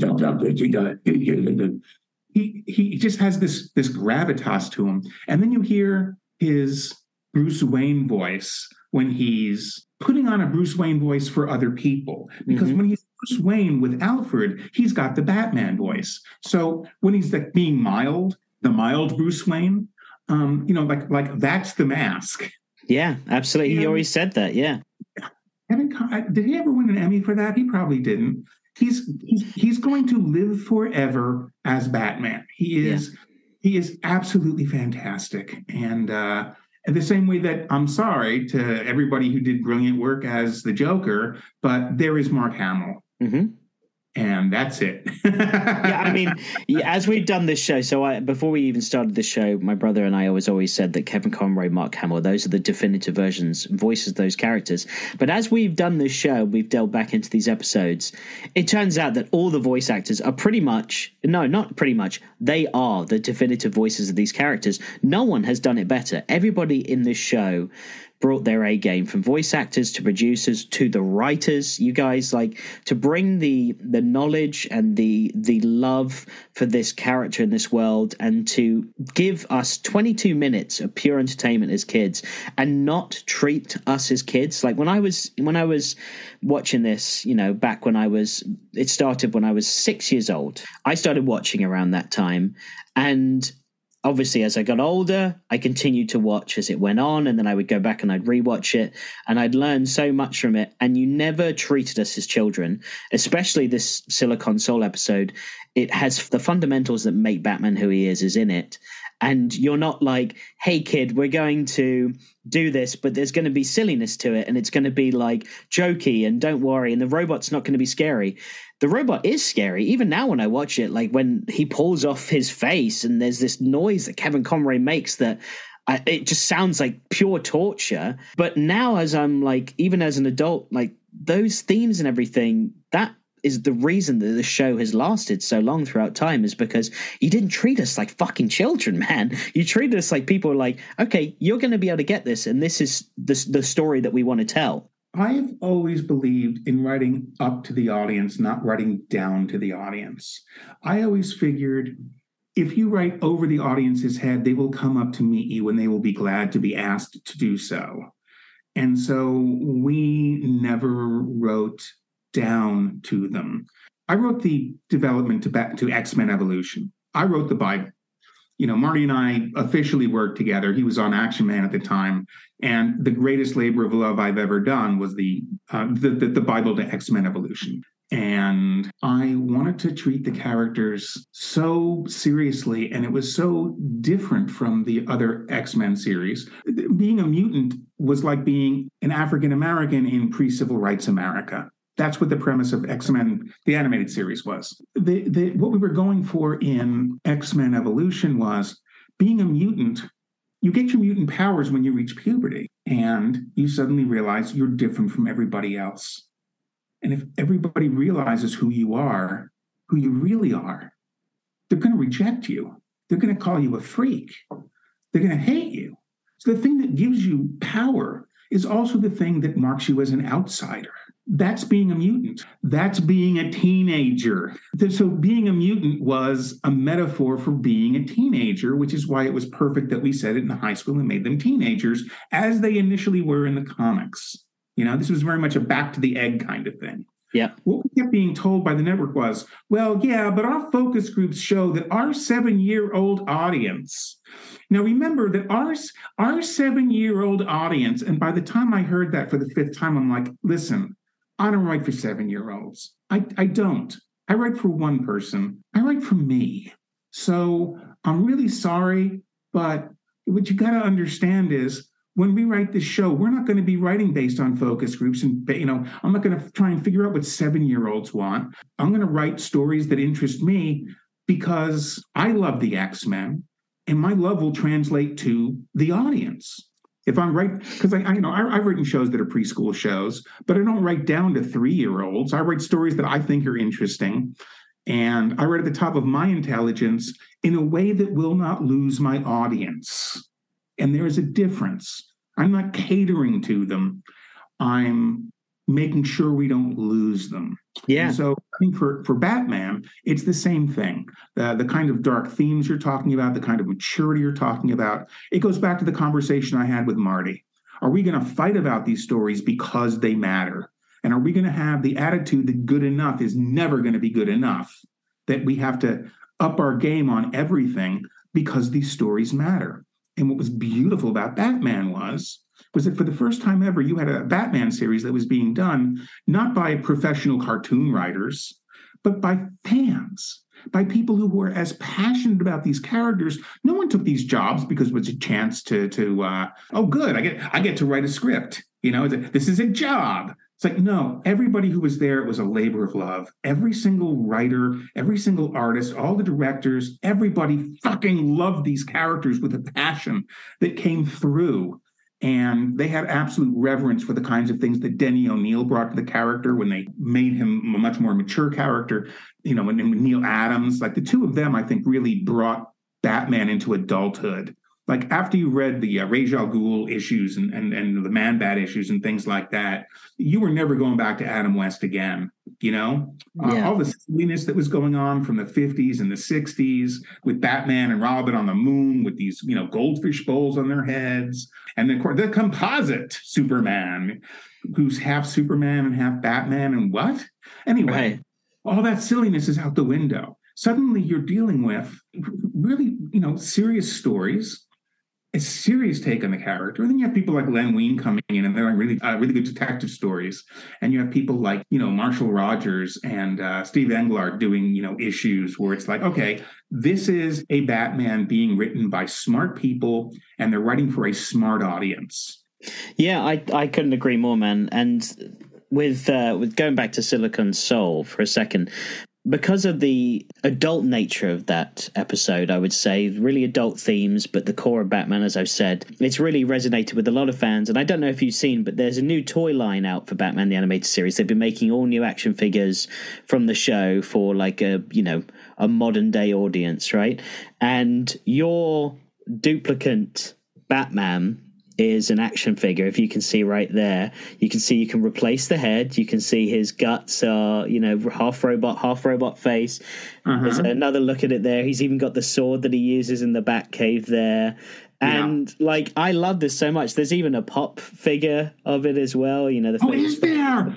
he He he just has this this gravitas to him. And then you hear his Bruce Wayne voice when he's putting on a Bruce Wayne voice for other people. Because mm-hmm. when he's Bruce Wayne with Alfred, he's got the Batman voice. So when he's like being mild, the mild Bruce Wayne, um, you know, like like that's the mask. Yeah, absolutely. You he know? always said that, yeah. Kevin, did he ever win an Emmy for that? He probably didn't. He's, he's he's going to live forever as Batman. He is yeah. he is absolutely fantastic. And uh, the same way that I'm sorry to everybody who did brilliant work as the Joker, but there is Mark Hamill. Mm-hmm. And that's it. yeah, I mean, as we've done this show, so I, before we even started the show, my brother and I always always said that Kevin Conroy, Mark Hamill, those are the definitive versions, voices of those characters. But as we've done this show, we've delved back into these episodes. It turns out that all the voice actors are pretty much, no, not pretty much, they are the definitive voices of these characters. No one has done it better. Everybody in this show brought their A game, from voice actors to producers to the writers. You guys like to bring the the knowledge and the the love for this character in this world, and to give us twenty-two minutes of pure entertainment as kids, and not treat us as kids. Like when I was when I was watching this, you know, back when I was it started when I was six years old. I started watching around that time, and obviously, as I got older, I continued to watch as it went on, and then I would go back and I'd rewatch it, and I'd learn so much from it. And you never treated us as children, especially this Silicon Soul episode. It has the fundamentals that make Batman who he is, is in it. And you're not like, hey, kid, we're going to do this, but there's going to be silliness to it, and it's going to be like jokey, and don't worry, and the robot's not going to be scary. The robot is scary. Even now when I watch it, like when he pulls off his face and there's this noise that Kevin Conroy makes that I, it just sounds like pure torture. But now as I'm like, even as an adult, like those themes and everything, that is the reason that the show has lasted so long throughout time, is because you didn't treat us like fucking children, man. You treated us like people, like, okay, you're going to be able to get this, and this is the, the story that we want to tell. I've always believed in writing up to the audience, not writing down to the audience. I always figured if you write over the audience's head, they will come up to meet you and they will be glad to be asked to do so. And so we never wrote down to them. I wrote the development to back to X-Men Evolution. I wrote the Bible. You know, Marty and I officially worked together. He was on Action Man at the time. And the greatest labor of love I've ever done was the uh, the, the, the Bible to X-Men Evolution. And I wanted to treat the characters so seriously, and it was so different from the other X-Men series. Being a mutant was like being an African-American in pre-civil rights America. That's what the premise of X-Men, the animated series, was. The, the, what we were going for in X-Men Evolution was being a mutant. You get your mutant powers when you reach puberty, and you suddenly realize you're different from everybody else. And if everybody realizes who you are, who you really are, they're going to reject you. They're going to call you a freak. They're going to hate you. the thing that gives you power is also the thing that marks you as an outsider. That's being a mutant. That's being a teenager. So being a mutant was a metaphor for being a teenager, which is why it was perfect that we said it in the high school and made them teenagers, as they initially were in the comics. You know, this was very much a back to the egg kind of thing. Yeah. What we kept being told by the network was, well, yeah, but our focus groups show that our seven-year-old audience. Now, remember that our, our seven-year-old audience, and by the time I heard that for the fifth time, I'm like, listen, I don't write for seven-year-olds. I, I don't. I write for one person. I write for me. So I'm really sorry, but what you got to understand is when we write this show, we're not going to be writing based on focus groups. And, you know, I'm not going to try and figure out what seven-year-olds want. I'm going to write stories that interest me because I love the X-Men, and my love will translate to the audience. If I'm right, because I, I, you know, I, I've written shows that are preschool shows, but I don't write down to three-year-olds. I write stories that I think are interesting, and I write at the top of my intelligence in a way that will not lose my audience. And there is a difference. I'm not catering to them. I'm making sure we don't lose them. Yeah. And so I think for, for Batman, it's the same thing. The, the kind of dark themes you're talking about, the kind of maturity you're talking about, it goes back to the conversation I had with Marty. Are we going to fight about these stories because they matter? And are we going to have the attitude that good enough is never going to be good enough, that we have to up our game on everything because these stories matter? And what was beautiful about Batman was, was that for the first time ever, you had a Batman series that was being done not by professional cartoon writers, but by fans, by people who were as passionate about these characters. No one took these jobs because it was a chance to, to uh, oh, good, I get I get to write a script. You know, this is a job. It's like, no, everybody who was there, it was a labor of love. Every single writer, every single artist, all the directors, everybody fucking loved these characters with a passion that came through. And they had absolute reverence for the kinds of things that Denny O'Neil brought to the character when they made him a much more mature character. You know, and, and Neil Adams, like the two of them, I think, really brought Batman into adulthood. Like after you read the uh, Ra's al Ghul issues and, and, and the Man-Bat issues and things like that, you were never going back to Adam West again, you know? Yeah. Uh, all the silliness that was going on from the fifties and the sixties with Batman and Robin on the moon with these, you know, goldfish bowls on their heads. And then, of course, the composite Superman, who's half Superman and half Batman and what? Anyway, right. All that silliness is out the window. Suddenly you're dealing with really, you know, serious stories, a serious take on the character. And then you have people like Len Wein coming in and they're like really, uh, really good detective stories. And you have people like, you know, Marshall Rogers and uh, Steve Englehart doing, you know, issues where it's like, okay, this is a Batman being written by smart people and they're writing for a smart audience. Yeah, I, I couldn't agree more, man. And with uh, with going back to Silicon Soul for a second, because of the adult nature of that episode, I would say, really adult themes, but the core of Batman, as I've said, it's really resonated with a lot of fans. And I don't know if you've seen, but there's a new toy line out for Batman the Animated Series. They've been making all new action figures from the show for like a, you know, a modern day audience, right? And your duplicant Batman is an action figure. If you can see right there, you can see you can replace the head. You can see his guts are, you know, half robot, half robot face. Uh-huh. There's another look at it there. He's even got the sword that he uses in the Batcave there. And yeah. like, I love this so much. There's even a pop figure of it as well. You know, the oh, is there?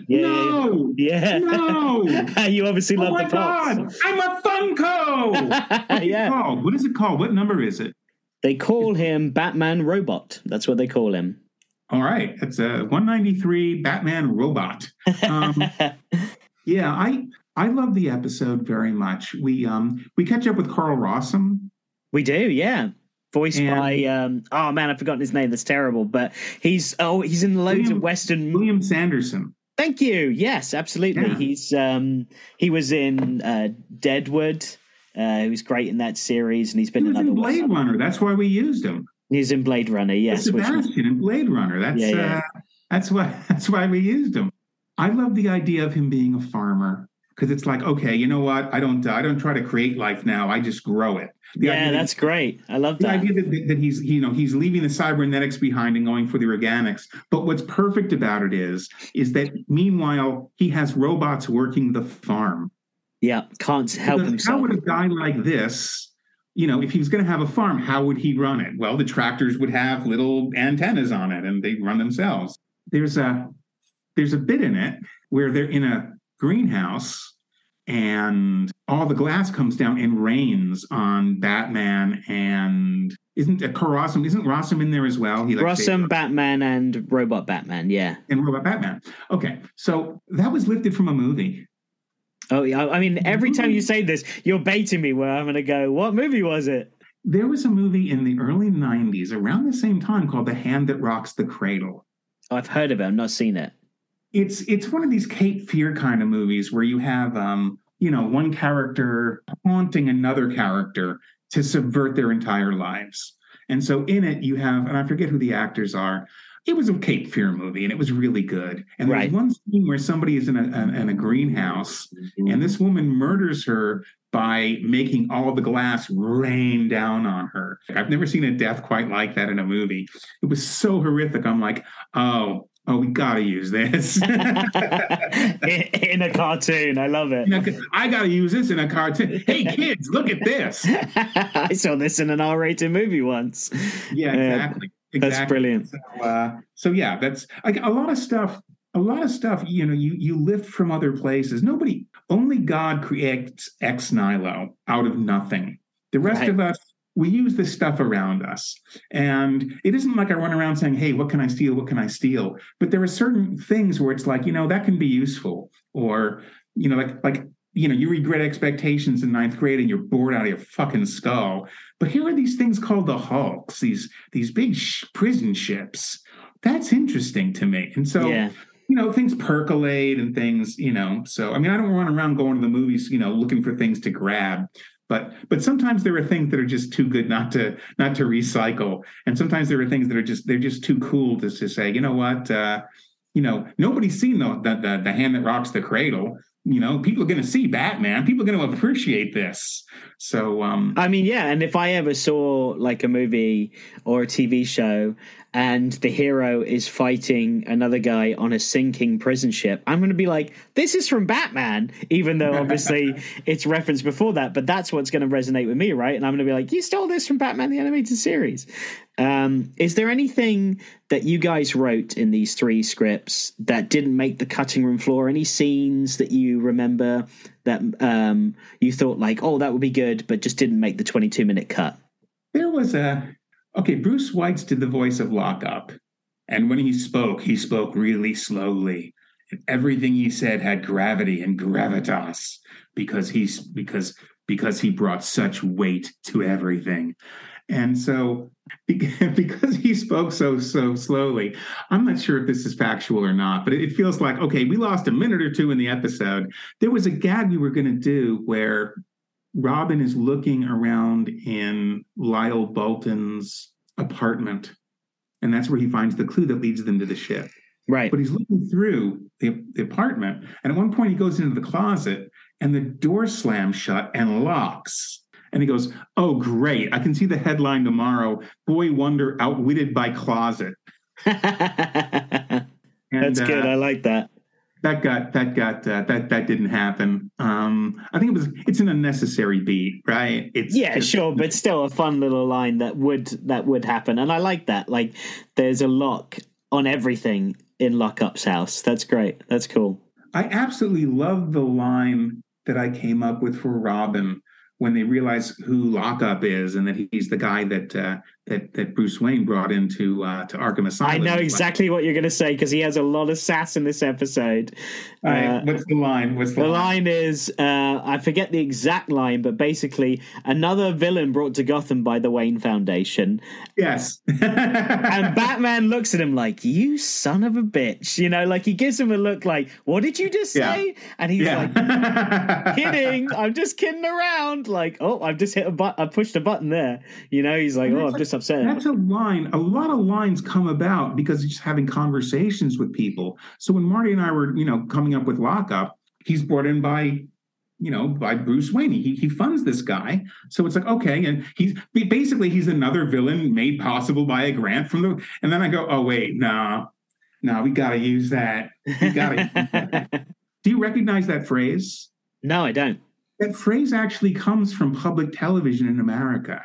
Yeah, no, yeah, no. You obviously oh love my the pops. God. I'm a Funko. Yeah. Called? What is it called? What number is it? They call him Batman Robot. That's what they call him. All right. That's a one ninety-three Batman Robot. Um, yeah, I I love the episode very much. We um we catch up with Carl Rossum. We do, yeah. Voiced and by um oh man, I've forgotten his name. That's terrible. But he's oh he's in loads William, of Western William Sanderson. Thank you. Yes, absolutely. Yeah. He's um he was in uh, Deadwood. Uh, he was great in that series, and he's been he was in Blade Western. Runner. That's why we used him. He's in Blade Runner, yes. Sebastian in Blade Runner. That's yeah, yeah. Uh, that's why that's why we used him. I love the idea of him being a farmer. because it's like, okay, you know what? I don't uh, I don't try to create life now. I just grow it. The yeah, that's that, great. I love the that. idea that, that he's, you know, he's leaving the cybernetics behind and going for the organics. But what's perfect about it is, is that meanwhile, he has robots working the farm. Yeah, can't help because himself. How would a guy like this, you know, if he was going to have a farm, how would he run it? Well, the tractors would have little antennas on it and they'd run themselves. There's a there's a bit in it where they're in a greenhouse and all the glass comes down and rains on Batman and isn't uh, Rossum, isn't Rossum in there as well? He, like, Rossum, Batman, and Robot Batman, yeah. And Robot Batman. Okay, so that was lifted from a movie. Oh, yeah. I mean, every time you say this, you're baiting me where I'm going to go, what movie was it? There was a movie in the early nineties around the same time called The Hand That Rocks the Cradle. Oh, I've heard of it. I've not seen it. It's it's one of these Cape Fear kind of movies where you have, um, you know, one character haunting another character to subvert their entire lives. And so in it you have, and I forget who the actors are, it was a Cape Fear movie, and it was really good. And there's right. one scene where somebody is in a, a, in a greenhouse, and this woman murders her by making all the glass rain down on her. I've never seen a death quite like that in a movie. It was so horrific. I'm like, oh, oh, we got to use this. In a cartoon. I love it. You know, I got to use this in a cartoon. Hey, kids, look at this. I saw this in an R rated movie once. Yeah, exactly. Um, Exactly. That's brilliant. So, uh, so yeah, that's like a lot of stuff. A lot of stuff, you know, you you lift from other places. Nobody, only God creates ex nihilo out of nothing. The rest right. of us, we use the stuff around us. And it isn't like I run around saying, hey, what can I steal? What can I steal? But there are certain things where it's like, you know, that can be useful. Or, you know, like like, you know, you regret expectations in ninth grade and you're bored out of your fucking skull. But here are these things called the hulks, these these big sh- prison ships. That's interesting to me. And so, yeah. you know, things percolate and things, you know. So, I mean, I don't run around going to the movies, you know, looking for things to grab. But but sometimes there are things that are just too good not to not to recycle. And sometimes there are things that are just, they're just too cool to, to say, you know what, uh, you know, nobody's seen the the, the, the hand that rocks the cradle. You know, people are going to see Batman. People are going to appreciate this. So, um, I mean, yeah. And if I ever saw like a movie or a T V show and the hero is fighting another guy on a sinking prison ship, I'm going to be like, this is from Batman, even though obviously it's referenced before that. But that's what's going to resonate with me, right? And I'm going to be like, you stole this from Batman, the animated series. Um, is there anything that you guys wrote in these three scripts that didn't make the cutting room floor? Any scenes that you remember that um, you thought like, oh, that would be good, but just didn't make the twenty-two minute cut? There was a, okay, Bruce Weitz did the voice of Lock-Up. And when he spoke, he spoke really slowly. And everything he said had gravity and gravitas because he's, because, because he brought such weight to everything. And so because he spoke so, so slowly, I'm not sure if this is factual or not, but it feels like, okay, we lost a minute or two in the episode. There was a gag we were going to do where Robin is looking around in Lyle Bolton's apartment, and that's where he finds the clue that leads them to the ship. Right. But he's looking through the, the apartment, and at one point he goes into the closet, and the door slams shut and locks. And he goes, oh, great. I can see the headline tomorrow. Boy Wonder outwitted by closet. and, That's good. Uh, I like that. That got, that got, uh, that, that didn't happen. Um, I think it was, it's an unnecessary beat, right? It's yeah, just, sure. But still a fun little line that would, that would happen. And I like that. Like there's a lock on everything in Lock-Up's house. That's great. That's cool. I absolutely love the line that I came up with for Robin when they realize who Lock-Up is and that he's the guy that uh, that, that Bruce Wayne brought into uh, to Arkham Asylum. I know exactly what you're going to say because he has a lot of sass in this episode. All right, uh, what's the line? What's the, the line? The line is, uh, I forget the exact line, but basically another villain brought to Gotham by the Wayne Foundation. Yes. And Batman looks at him like, you son of a bitch. You know, like he gives him a look like, what did you just say? Yeah. And he's yeah. like, kidding. I'm just kidding around. Like, oh, I've just hit a button, I pushed a button there. You know, he's like, oh, I'm just upset. That's a line. A lot of lines come about because you're just having conversations with people. So when Marty and I were, you know, coming up with Lock-Up, he's brought in by, you know, by Bruce Wayne. He he funds this guy. So it's like, okay. And he's basically, he's another villain made possible by a grant from the, and then I go, oh, wait, no, nah, no, nah, we got to use that. We got to. Do you recognize that phrase? No, I don't. That phrase actually comes from public television in America.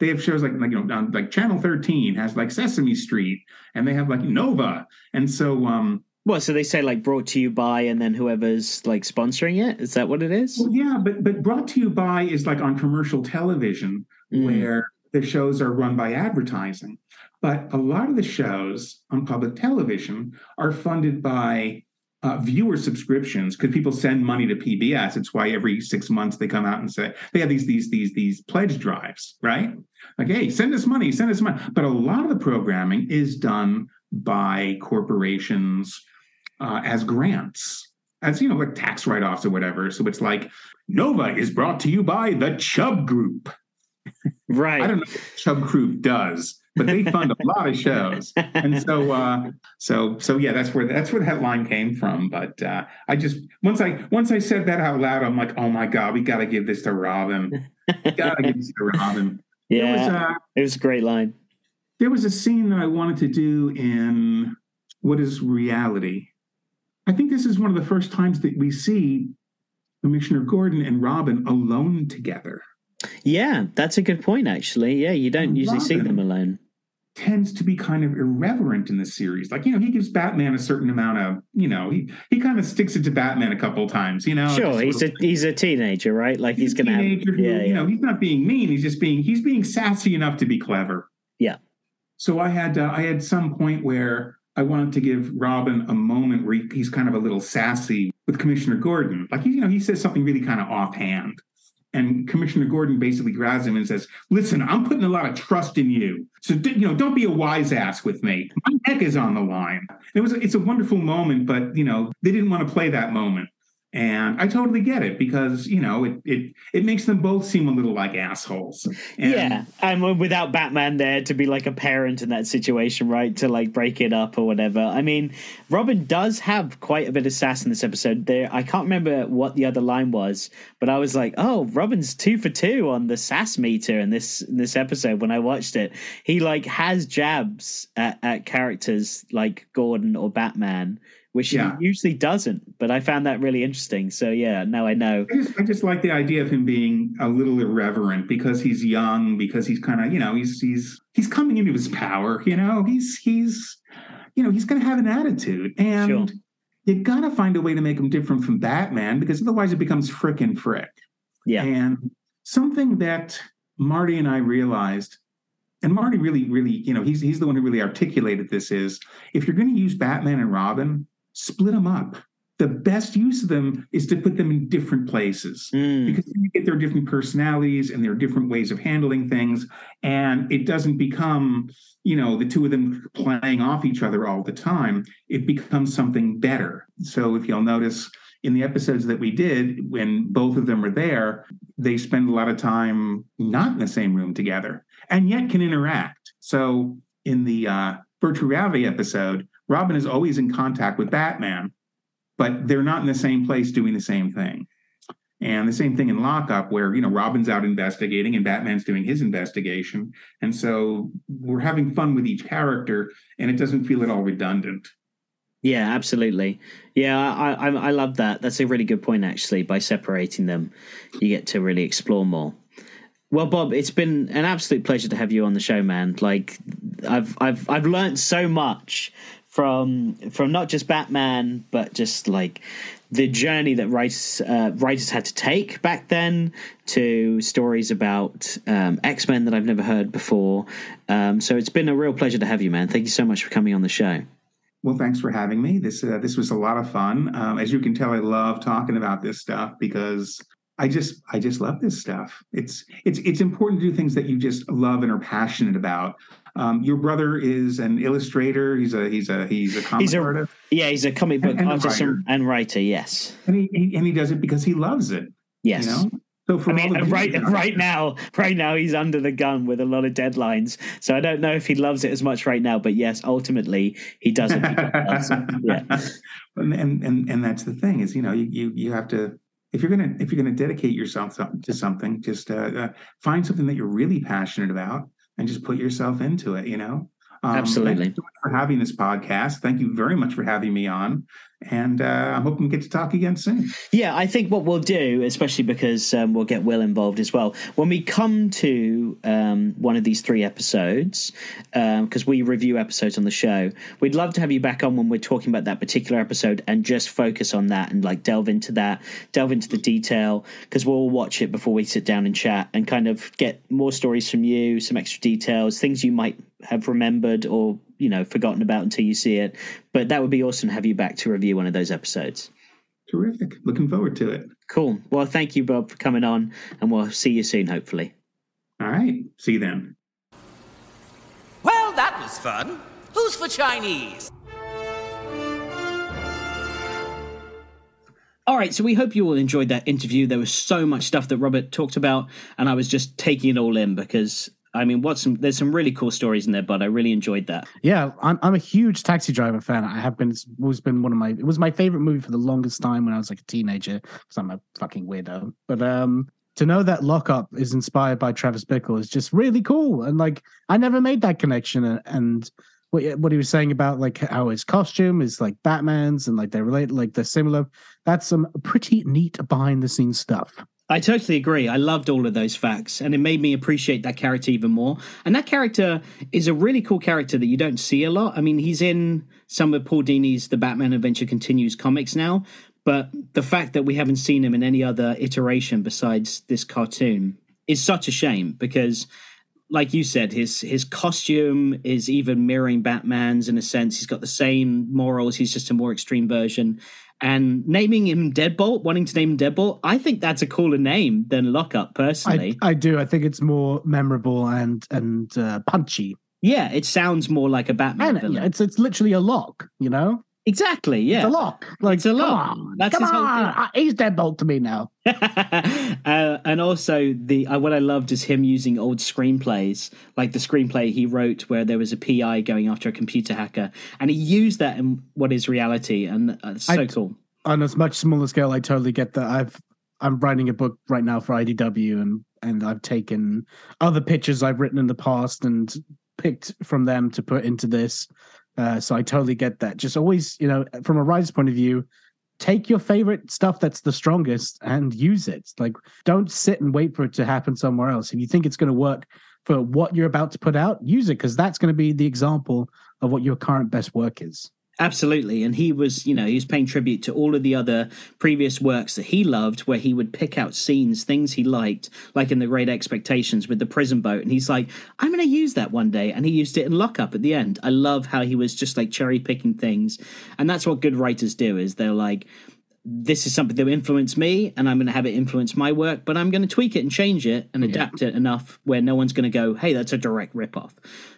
They have shows like, like you know, on, like Channel thirteen has like Sesame Street, and they have like Nova. And so, um, well, so they say like brought to you by, and then whoever's like sponsoring it. Is that what it is? Well, yeah, but but brought to you by is like on commercial television mm. where the shows are run by advertising. But a lot of the shows on public television are funded by Uh, viewer subscriptions, because people send money to P B S. It's why every six months they come out and say they have these these these these pledge drives, right? Like, hey, send us money, send us money. But a lot of the programming is done by corporations uh, as grants, as you know, like tax write-offs or whatever. So it's like Nova is brought to you by the Chubb Group. Right. I don't know what the Chubb Group does, but they fund a lot of shows. And so, uh, so, so yeah, that's where, that's where that line came from. But uh, I just, once I, once I said that out loud, I'm like, oh my God, we got to give this to Robin. We got to give this to Robin. Yeah. It was, uh, it was a great line. There was a scene that I wanted to do in What is Reality? I think this is one of the first times that we see Commissioner Gordon and Robin alone together. Yeah, that's a good point, actually. Yeah, you don't and usually Robin. see them alone. Tends to be kind of irreverent in the series. Like, you know, he gives Batman a certain amount of, you know, he, he kind of sticks it to Batman a couple of times, you know? Sure, he's a, he's a teenager, right? Like he's, he's going to have... Yeah, yeah. You know, he's not being mean. He's just being, he's being sassy enough to be clever. Yeah. So I had, uh, I had some point where I wanted to give Robin a moment where he, he's kind of a little sassy with Commissioner Gordon. Like, you know, he says something really kind of offhand. And Commissioner Gordon basically grabs him and says, listen, I'm putting a lot of trust in you. So, you know, don't be a wise ass with me. My neck is on the line. It was, it's a wonderful moment, but, you know, they didn't want to play that moment. And I totally get it because, you know, it it, it makes them both seem a little like assholes. And, yeah. And without Batman there to be like a parent in that situation, right, to like break it up or whatever. I mean, Robin does have quite a bit of sass in this episode. There, I can't remember what the other line was, but I was like, oh, Robin's two for two on the sass meter in this in this episode when I watched it. He like has jabs at, at characters like Gordon or Batman, which yeah. he usually doesn't, but I found that really interesting. So, yeah, now I know. I just, I just like the idea of him being a little irreverent because he's young, because he's kind of, you know, he's he's he's coming into his power, you know, he's, he's you know, he's going to have an attitude. And sure. you got to find a way to make him different from Batman because otherwise it becomes frickin' frick. Yeah. And something that Marty and I realized, and Marty really, really, you know, he's he's the one who really articulated this is, if you're going to use Batman and Robin, split them up. The best use of them is to put them in different places mm. because you get their different personalities and their different ways of handling things. And it doesn't become, you know, the two of them playing off each other all the time. It becomes something better. So if you'll notice in the episodes that we did, when both of them are there, they spend a lot of time not in the same room together and yet can interact. So in the uh, Virtual Reality episode, Robin is always in contact with Batman, but they're not in the same place doing the same thing. And the same thing in Lock-Up where, you know, Robin's out investigating and Batman's doing his investigation. And so we're having fun with each character and it doesn't feel at all redundant. Yeah, absolutely. Yeah, I, I, I love that. That's a really good point, actually. By separating them, you get to really explore more. Well, Bob, it's been an absolute pleasure to have you on the show, man. Like I've, I've, I've learned so much from from not just Batman, but just like the journey that writers, uh, writers had to take back then, to stories about um, X-Men that I've never heard before. Um, so it's been a real pleasure to have you, man. Thank you so much for coming on the show. Well, thanks for having me. This uh, this was a lot of fun. Um, as you can tell, I love talking about this stuff because I just I just love this stuff. It's it's it's important to do things that you just love and are passionate about. Um, your brother is an illustrator. He's a he's a he's a comic he's a, artist. Yeah, he's a comic book and, and artist writer. and writer. Yes, and he, he and he does it because he loves it. Yes, you know? So for I mean, right, right now, right now he's under the gun with a lot of deadlines. So I don't know if he loves it as much right now, but yes, ultimately he doesn't. Yeah. And, and, and that's the thing is, you know, you, you, you have to, if you're going to, if you're going to dedicate yourself to something, just uh, uh, find something that you're really passionate about and just put yourself into it, you know? Um, Absolutely. Thank you so much for having this podcast. Thank you very much for having me on. And uh, I'm hoping we get to talk again soon. Yeah, I think what we'll do, especially because um, we'll get Will involved as well, when we come to um, one of these three episodes, because um, we review episodes on the show, we'd love to have you back on when we're talking about that particular episode and just focus on that and like delve into that, delve into the detail, because we'll watch it before we sit down and chat and kind of get more stories from you, some extra details, things you might have remembered or you know, forgotten about until you see it. But that would be awesome to have you back to review one of those episodes. Terrific. Looking forward to it. Cool. Well, thank you, Bob, for coming on, and we'll see you soon, hopefully. All right. See you then. Well, that was fun. Who's for Chinese? All right, so we hope you all enjoyed that interview. There was so much stuff that Robert talked about, and I was just taking it all in because... I mean, what's some, there's some really cool stories in there, but I really enjoyed that. Yeah, I'm I'm a huge Taxi Driver fan. I have been, it's always been one of my, it was my favorite movie for the longest time when I was like a teenager, because I'm a fucking weirdo. But um, to know that Lock-Up is inspired by Travis Bickle is just really cool. And like, I never made that connection. And, and what, what he was saying about like how his costume is like Batman's and like they're related, like they're similar. That's some pretty neat behind the scenes stuff. I totally agree. I loved all of those facts, and it made me appreciate that character even more. And that character is a really cool character that you don't see a lot. I mean, he's in some of Paul Dini's The Batman Adventure Continues comics now, but the fact that we haven't seen him in any other iteration besides this cartoon is such a shame because, like you said, his his costume is even mirroring Batman's in a sense. He's got the same morals. He's just a more extreme version. And naming him Deadbolt, wanting to name him Deadbolt, I think that's a cooler name than Lock-Up, personally. I, I do. I think it's more memorable and and uh, punchy. Yeah, it sounds more like a Batman and, villain. Yeah, it's it's literally a lock, you know? Exactly, yeah. It's a lock. Like, it's a lock. Come on, that's come his whole on. Thing. I, he's Deadbolt to me now. uh, and also, the uh, what I loved is him using old screenplays, like the screenplay he wrote where there was a P I going after a computer hacker. And he used that in What is Reality, and uh, it's so I, cool. On a much smaller scale, I totally get that. I've, I'm writing a book right now for I D W, and, and I've taken other pictures I've written in the past and picked from them to put into this. Uh, so I totally get that. Just always, you know, from a writer's point of view, take your favorite stuff that's the strongest and use it. Like, don't sit and wait for it to happen somewhere else. If you think it's going to work for what you're about to put out, use it, because that's going to be the example of what your current best work is. Absolutely. And he was, you know, he was paying tribute to all of the other previous works that he loved, where he would pick out scenes, things he liked, like in The Great Expectations with the prison boat. And he's like, I'm going to use that one day. And he used it in Lock-Up at the end. I love how he was just like cherry picking things. And that's what good writers do, is they're like, this is something that will influence me, and I'm going to have it influence my work, but I'm going to tweak it and change it and adapt yeah. it enough where no one's going to go, hey, that's a direct ripoff.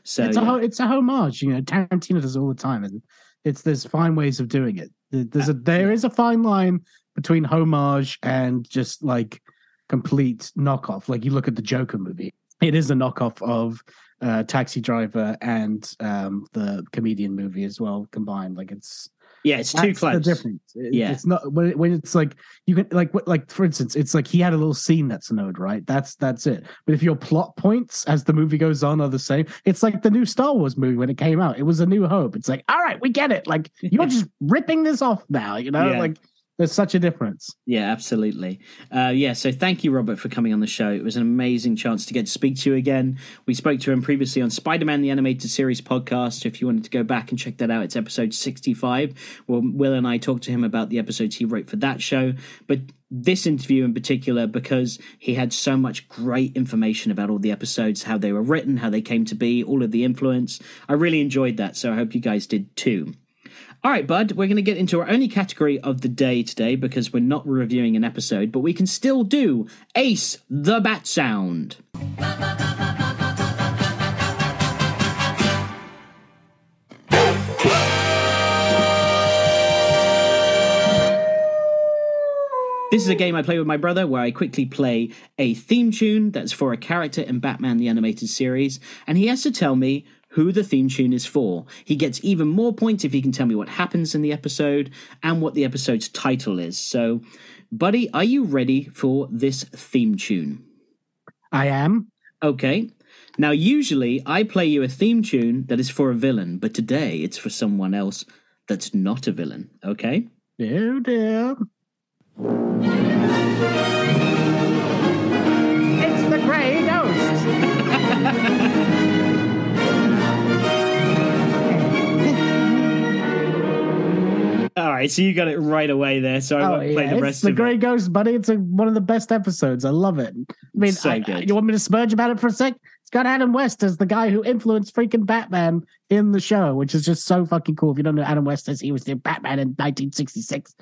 So it's a, yeah. it's a homage. You know, Tarantino does it all the time. And It's there's fine ways of doing it. There's a there is a fine line between homage and just like complete knockoff. Like you look at the Joker movie, it is a knockoff of uh, Taxi Driver and um, the comedian movie as well combined. Like it's yeah, it's too close. The difference. It, yeah, it's not when, it, when it's like you can like like for instance, it's like he had a little scene that's a node, right? That's that's it. But if your plot points as the movie goes on are the same, it's like the new Star Wars movie when it came out. It was A New Hope. It's like, all right, we get it. Like you're just ripping this off now, you know? Yeah. Like there's such a difference. Yeah, absolutely. Uh, yeah, so thank you, Robert, for coming on the show. It was an amazing chance to get to speak to you again. We spoke to him previously on Spider-Man, the Animated Series podcast. If you wanted to go back and check that out, it's episode sixty-five. Well, Will and I talked to him about the episodes he wrote for that show. But this interview in particular, because he had so much great information about all the episodes, how they were written, how they came to be, all of the influence. I really enjoyed that, so I hope you guys did too. All right, bud, we're going to get into our only category of the day today because we're not reviewing an episode, but we can still do Ace the Bat Sound. This is a game I play with my brother where I quickly play a theme tune that's for a character in Batman the Animated Series, and he has to tell me who the theme tune is for. He gets even more points if he can tell me what happens in the episode and what the episode's title is. So, buddy, are you ready for this theme tune? I am. Okay. Now, usually I play you a theme tune that is for a villain, but today it's for someone else that's not a villain. Okay? Oh, dear. It's the Grey Ghost. All right, so you got it right away there, so I oh, won't yeah. play the it's rest the of it. It's the Grey Ghost, buddy. It's a, one of the best episodes. I love it. I mean, so I, good. I, you want me to smudge about it for a sec? It's got Adam West as the guy who influenced freaking Batman in the show, which is just so fucking cool. If you don't know Adam West, as he was the Batman in nineteen sixty-six.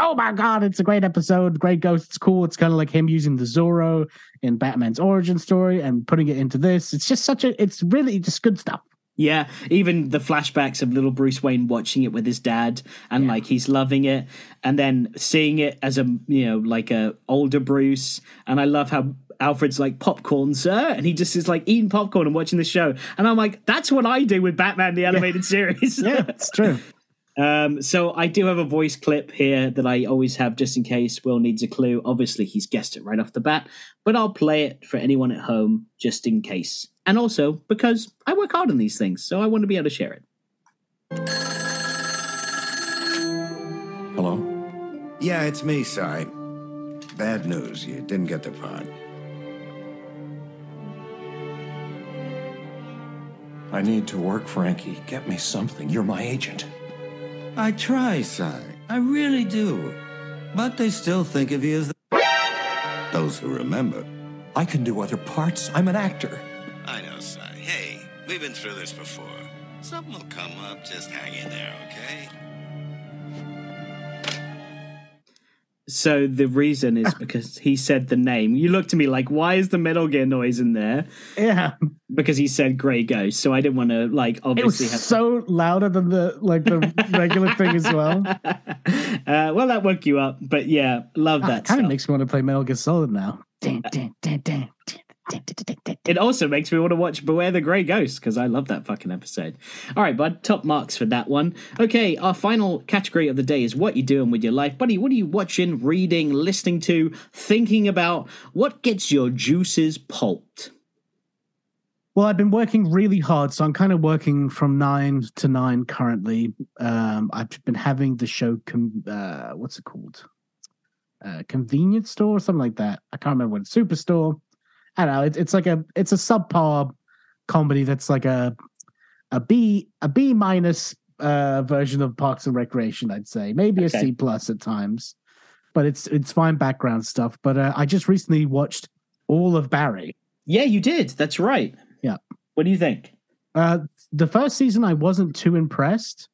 Oh, my God, it's a great episode. Grey Ghost, it's cool. It's kind of like him using the Zorro in Batman's origin story and putting it into this. It's just such a... It's really just good stuff. Yeah, even the flashbacks of little Bruce Wayne watching it with his dad and yeah. like he's loving it and then seeing it as a, you know, like a older Bruce. And I love how Alfred's like, popcorn, sir. And he just is like eating popcorn and watching the show. And I'm like, that's what I do with Batman, the animated yeah. series. Yeah, it's true. Um, so I do have a voice clip here that I always have just in case Will needs a clue. Obviously, he's guessed it right off the bat, but I'll play it for anyone at home just in case. And also because I work hard on these things, so I want to be able to share it. Hello? Yeah, it's me, Si. Bad news, you didn't get the part. I need to work, Frankie. Get me something. You're my agent. I try, Si. I really do. But they still think of you as the... Those who remember. I can do other parts. I'm an actor. I know, Si. Hey, we've been through this before. Something will come up. Just hang in there, okay? So the reason is because he said the name. You looked at me like, why is the Metal Gear noise in there? Yeah. Because he said Grey Ghost, so I didn't want to, like, obviously... It was have so to... louder than the, like, the regular thing as well. Uh, well, that woke you up, but yeah, love that oh, it kind of makes me want to play Metal Gear Solid now. Dun, dun, dun, dun, dun. It also makes me want to watch Beware the Grey Ghost, because I love that fucking episode. All right, bud, top marks for that one. Okay, our final category of the day is what you're doing with your life. Buddy, what are you watching, reading, listening to, thinking about? What gets your juices pulped? Well, I've been working really hard, so I'm kind of working from nine to nine currently. Um, I've been having the show, com- uh, what's it called? Uh, Convenience Store or something like that. I can't remember what it's, Superstore. I don't know. It, it's like a it's a subpar comedy that's like a a B a B minus uh, version of Parks and Recreation. I'd say maybe okay. a C plus at times, but it's it's fine background stuff. But uh, I just recently watched all of Barry. Yeah, you did. That's right. Yeah. What do you think? Uh, the first season, I wasn't too impressed.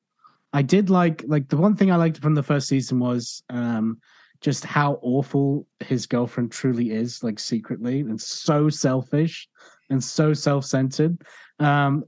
I did like like the one thing I liked from the first season was. Um, Just how awful his girlfriend truly is, like secretly, and so selfish and so self-centered. Um,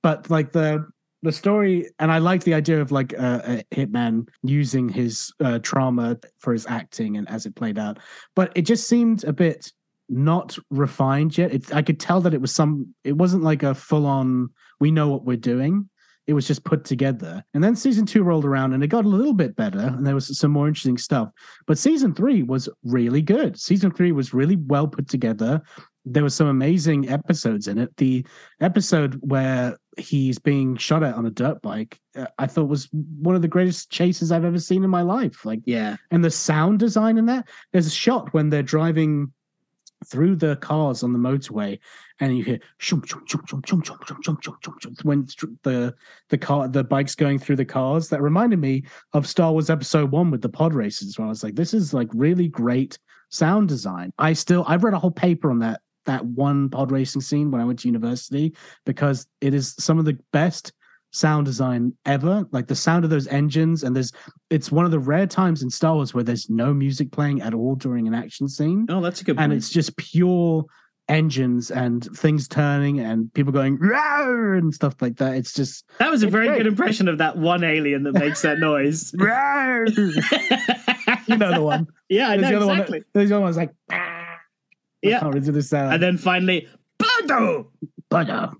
but like the the story, and I like the idea of like uh, a hitman using his uh, trauma for his acting and as it played out. But it just seemed a bit not refined yet. It, I could tell that it was some. It wasn't like a full-on. We know what we're doing. It was just put together. And then season two rolled around and it got a little bit better and there was some more interesting stuff. But season three was really good. Season three was really well put together. There were some amazing episodes in it. The episode where he's being shot at on a dirt bike, uh, I thought was one of the greatest chases I've ever seen in my life. Like, yeah. And the sound design in that, there's a shot when they're driving through the cars on the motorway and you hear shum, shum, shum, shum, shum, shum, shum, shum, shum, shum, shum, when the the car the bike's going through the cars. That reminded me of Star Wars Episode One with the pod races, where I was like, this is like really great sound design. I still I've read a whole paper on that that one pod racing scene when I went to university, because it is some of the best sound design ever. Like the sound of those engines, and there's it's one of the rare times in Star Wars where there's no music playing at all during an action scene. Oh, that's a good point. And it's just pure engines and things turning and people going rawr and stuff like that. It's just that was a very great. good impression of that one alien that makes that noise. You know the one. Yeah, I there's know, the exactly. One that, there's the other one that's like, ah, yeah. Can't really this and then finally, Bado! Bado.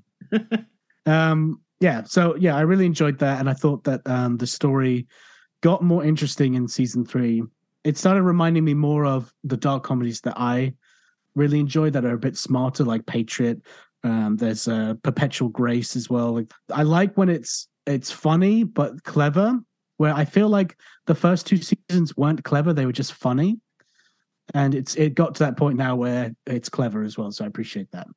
um, yeah, so yeah, I really enjoyed that. And I thought that um, the story got more interesting in season three. It started reminding me more of the dark comedies that I really enjoy that are a bit smarter, like Patriot. Um, there's uh, Perpetual Grace as well. Like, I like when it's it's funny but clever, where I feel like the first two seasons weren't clever, they were just funny. And it's it got to that point now where it's clever as well, so I appreciate that.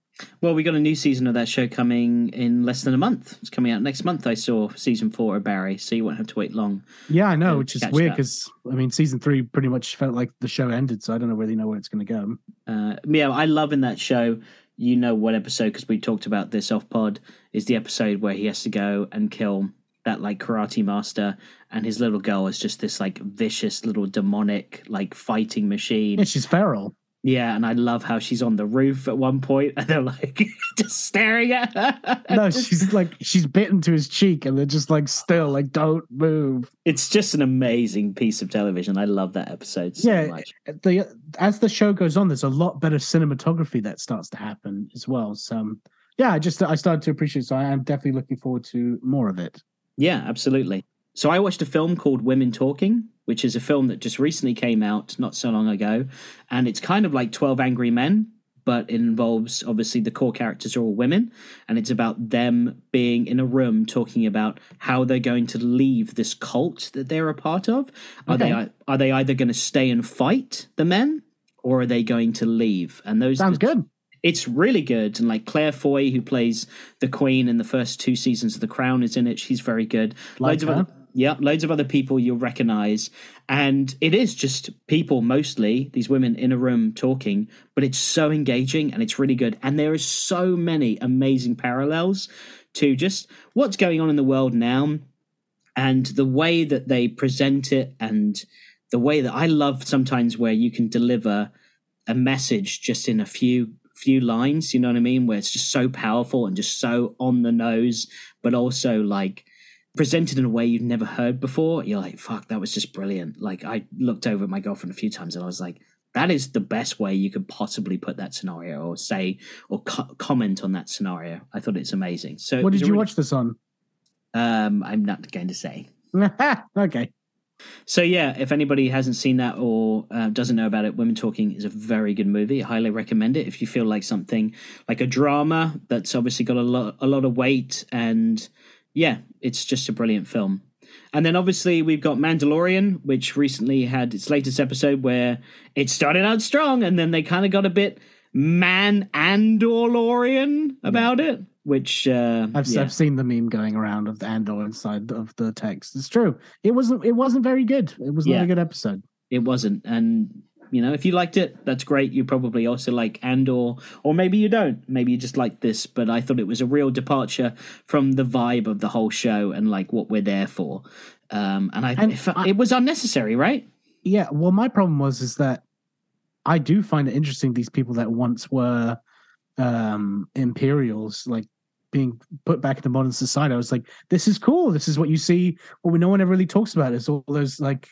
Well, we got a new season of that show coming in less than a month. It's coming out next month, I saw, season four of Barry, so you won't have to wait long. Yeah, I know, which is weird because, I mean, season three pretty much felt like the show ended, so I don't really know where it's going to go. Uh, yeah, I love in that show, you know what episode, because we talked about this off-pod, is the episode where he has to go and kill that, like, karate master, and his little girl is just this, like, vicious little demonic, like, fighting machine. Yeah, she's feral. Yeah, and I love how she's on the roof at one point, and they're like just staring at her. No, just... she's like she's bitten to his cheek, and they're just like still, like don't move. It's just an amazing piece of television. I love that episode so yeah, much. The, as the show goes on, there's a lot better cinematography that starts to happen as well. So yeah, I just I started to appreciate. It, so I am definitely looking forward to more of it. Yeah, absolutely. So I watched a film called Women Talking, which is a film that just recently came out not so long ago. And it's kind of like twelve Angry Men, but it involves, obviously, the core characters are all women. And it's about them being in a room talking about how they're going to leave this cult that they're a part of. Are okay. they are they either going to stay and fight the men, or are they going to leave? And those Sounds the, good. It's really good. And like Claire Foy, who plays the Queen in the first two seasons of The Crown, is in it. She's very good. Like Loads her. of Yeah, loads of other people you'll recognize. And it is just people, mostly, these women in a room talking, but it's so engaging and it's really good. And there is so many amazing parallels to just what's going on in the world now and the way that they present it and the way that I love sometimes where you can deliver a message just in a few few lines, you know what I mean, where it's just so powerful and just so on the nose, but also like presented in a way you've never heard before. You're like, fuck, that was just brilliant. Like, I looked over at my girlfriend a few times and I was like, that is the best way you could possibly put that scenario or say or co- comment on that scenario. I thought it's amazing. So what did you really... watch this on? Um, I'm not going to say. Okay. So yeah, if anybody hasn't seen that or uh, doesn't know about it, Women Talking is a very good movie. I highly recommend it. If you feel like something like a drama that's obviously got a lot, a lot of weight and... yeah, it's just a brilliant film. And then obviously we've got Mandalorian, which recently had its latest episode where it started out strong and then they kind of got a bit man Andorlorian about yeah. it, which... Uh, I've, yeah. I've seen the meme going around of the Andor inside of the text. It's true. It wasn't, it wasn't very good. It was not yeah. a good episode. It wasn't. And, you know, if you liked it, that's great. You probably also like Andor, or maybe you don't. Maybe you just like this, but I thought it was a real departure from the vibe of the whole show and like what we're there for. Um, and I, and it, I it was unnecessary, right? Yeah. Well, my problem was is that I do find it interesting these people that once were um, Imperials, like being put back into modern society. I was like, this is cool. This is what you see. Well, no one ever really talks about it. It's all those like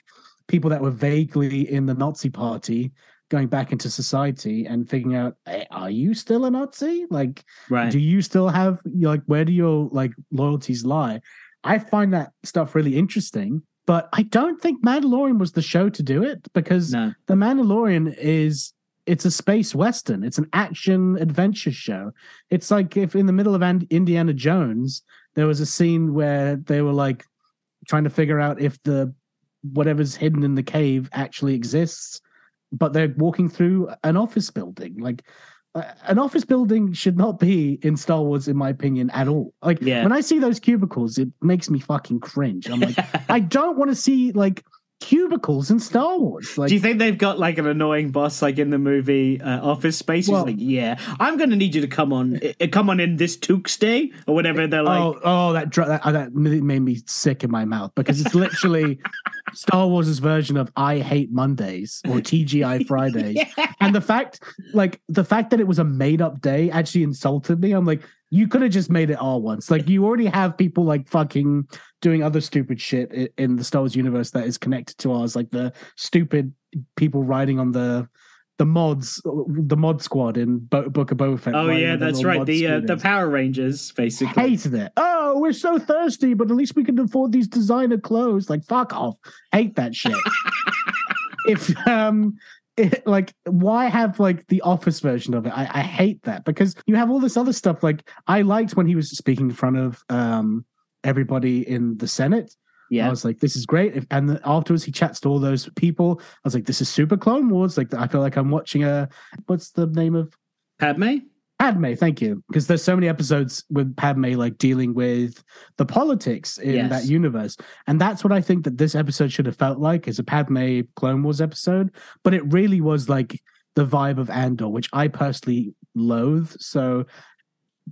people that were vaguely in the Nazi party going back into society and figuring out, hey, are you still a Nazi? Like, right. do you still have, like, where do your, like, loyalties lie? I find that stuff really interesting, but I don't think Mandalorian was the show to do it because no. The Mandalorian is, it's a space Western. It's an action adventure show. It's like if in the middle of Indiana Jones, there was a scene where they were, like, trying to figure out if the whatever's hidden in the cave actually exists, but they're walking through an office building. Like uh, an office building should not be in Star Wars, in my opinion, at all. Like yeah. when I see those cubicles, it makes me fucking cringe. I'm like, I don't want to see like cubicles in Star Wars. Like, do you think they've got like an annoying boss, like in the movie uh, Office Space? Well, he's like, yeah, I'm going to need you to come on, uh, come on in this Tuesday or whatever. They're like, oh, oh that, dr- that that made me sick in my mouth because it's literally. Star Wars' version of I Hate Mondays or T G I Fridays. Yeah. And the fact, like, the fact that it was a made-up day actually insulted me. I'm like, you could have just made it R once. Like, you already have people, like, fucking doing other stupid shit in, in the Star Wars universe that is connected to ours. Like, the stupid people riding on the... The mods, the mod squad in Bo- Book of Boba Fett. Oh yeah, that's right. The uh, the Power Rangers, basically. Hated it. Oh, we're so thirsty, but at least we can afford these designer clothes. Like, fuck off. Hate that shit. if um, it, like, why have like the Office version of it? I, I hate that because you have all this other stuff. Like, I liked when he was speaking in front of um everybody in the Senate. Yeah, I was like, this is great. If, and the, afterwards, he chats to all those people. I was like, this is super Clone Wars. Like, I feel like I'm watching a, what's the name of? Padme? Padme, thank you. Because there's so many episodes with Padme, like, dealing with the politics in yes. that universe. And that's what I think that this episode should have felt like, is a Padme Clone Wars episode. But it really was, like, the vibe of Andor, which I personally loathe. So...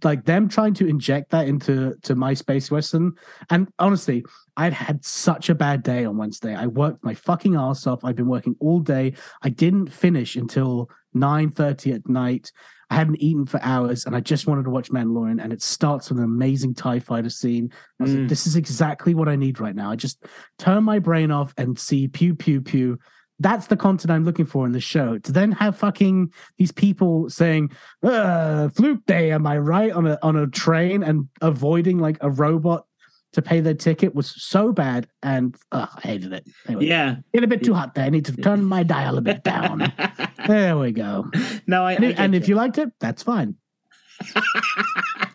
like them trying to inject that into to my space western, and honestly, I'd had such a bad day on Wednesday. I worked my fucking ass off. I've been working all day. I didn't finish until nine thirty at night. I hadn't eaten for hours, and I just wanted to watch Mandalorian, and it starts with an amazing TIE fighter scene. I was mm. like, this is exactly what I need right now. I just turn my brain off and see pew, pew, pew. That's the content I'm looking for in the show. To then have fucking these people saying, fluke day, am I right, on a on a train and avoiding like a robot to pay their ticket was so bad, and uh, I hated it. Anyway, yeah. It's a bit too hot there. I need to turn my dial a bit down. There we go. No, I, and, I and if you liked it, that's fine.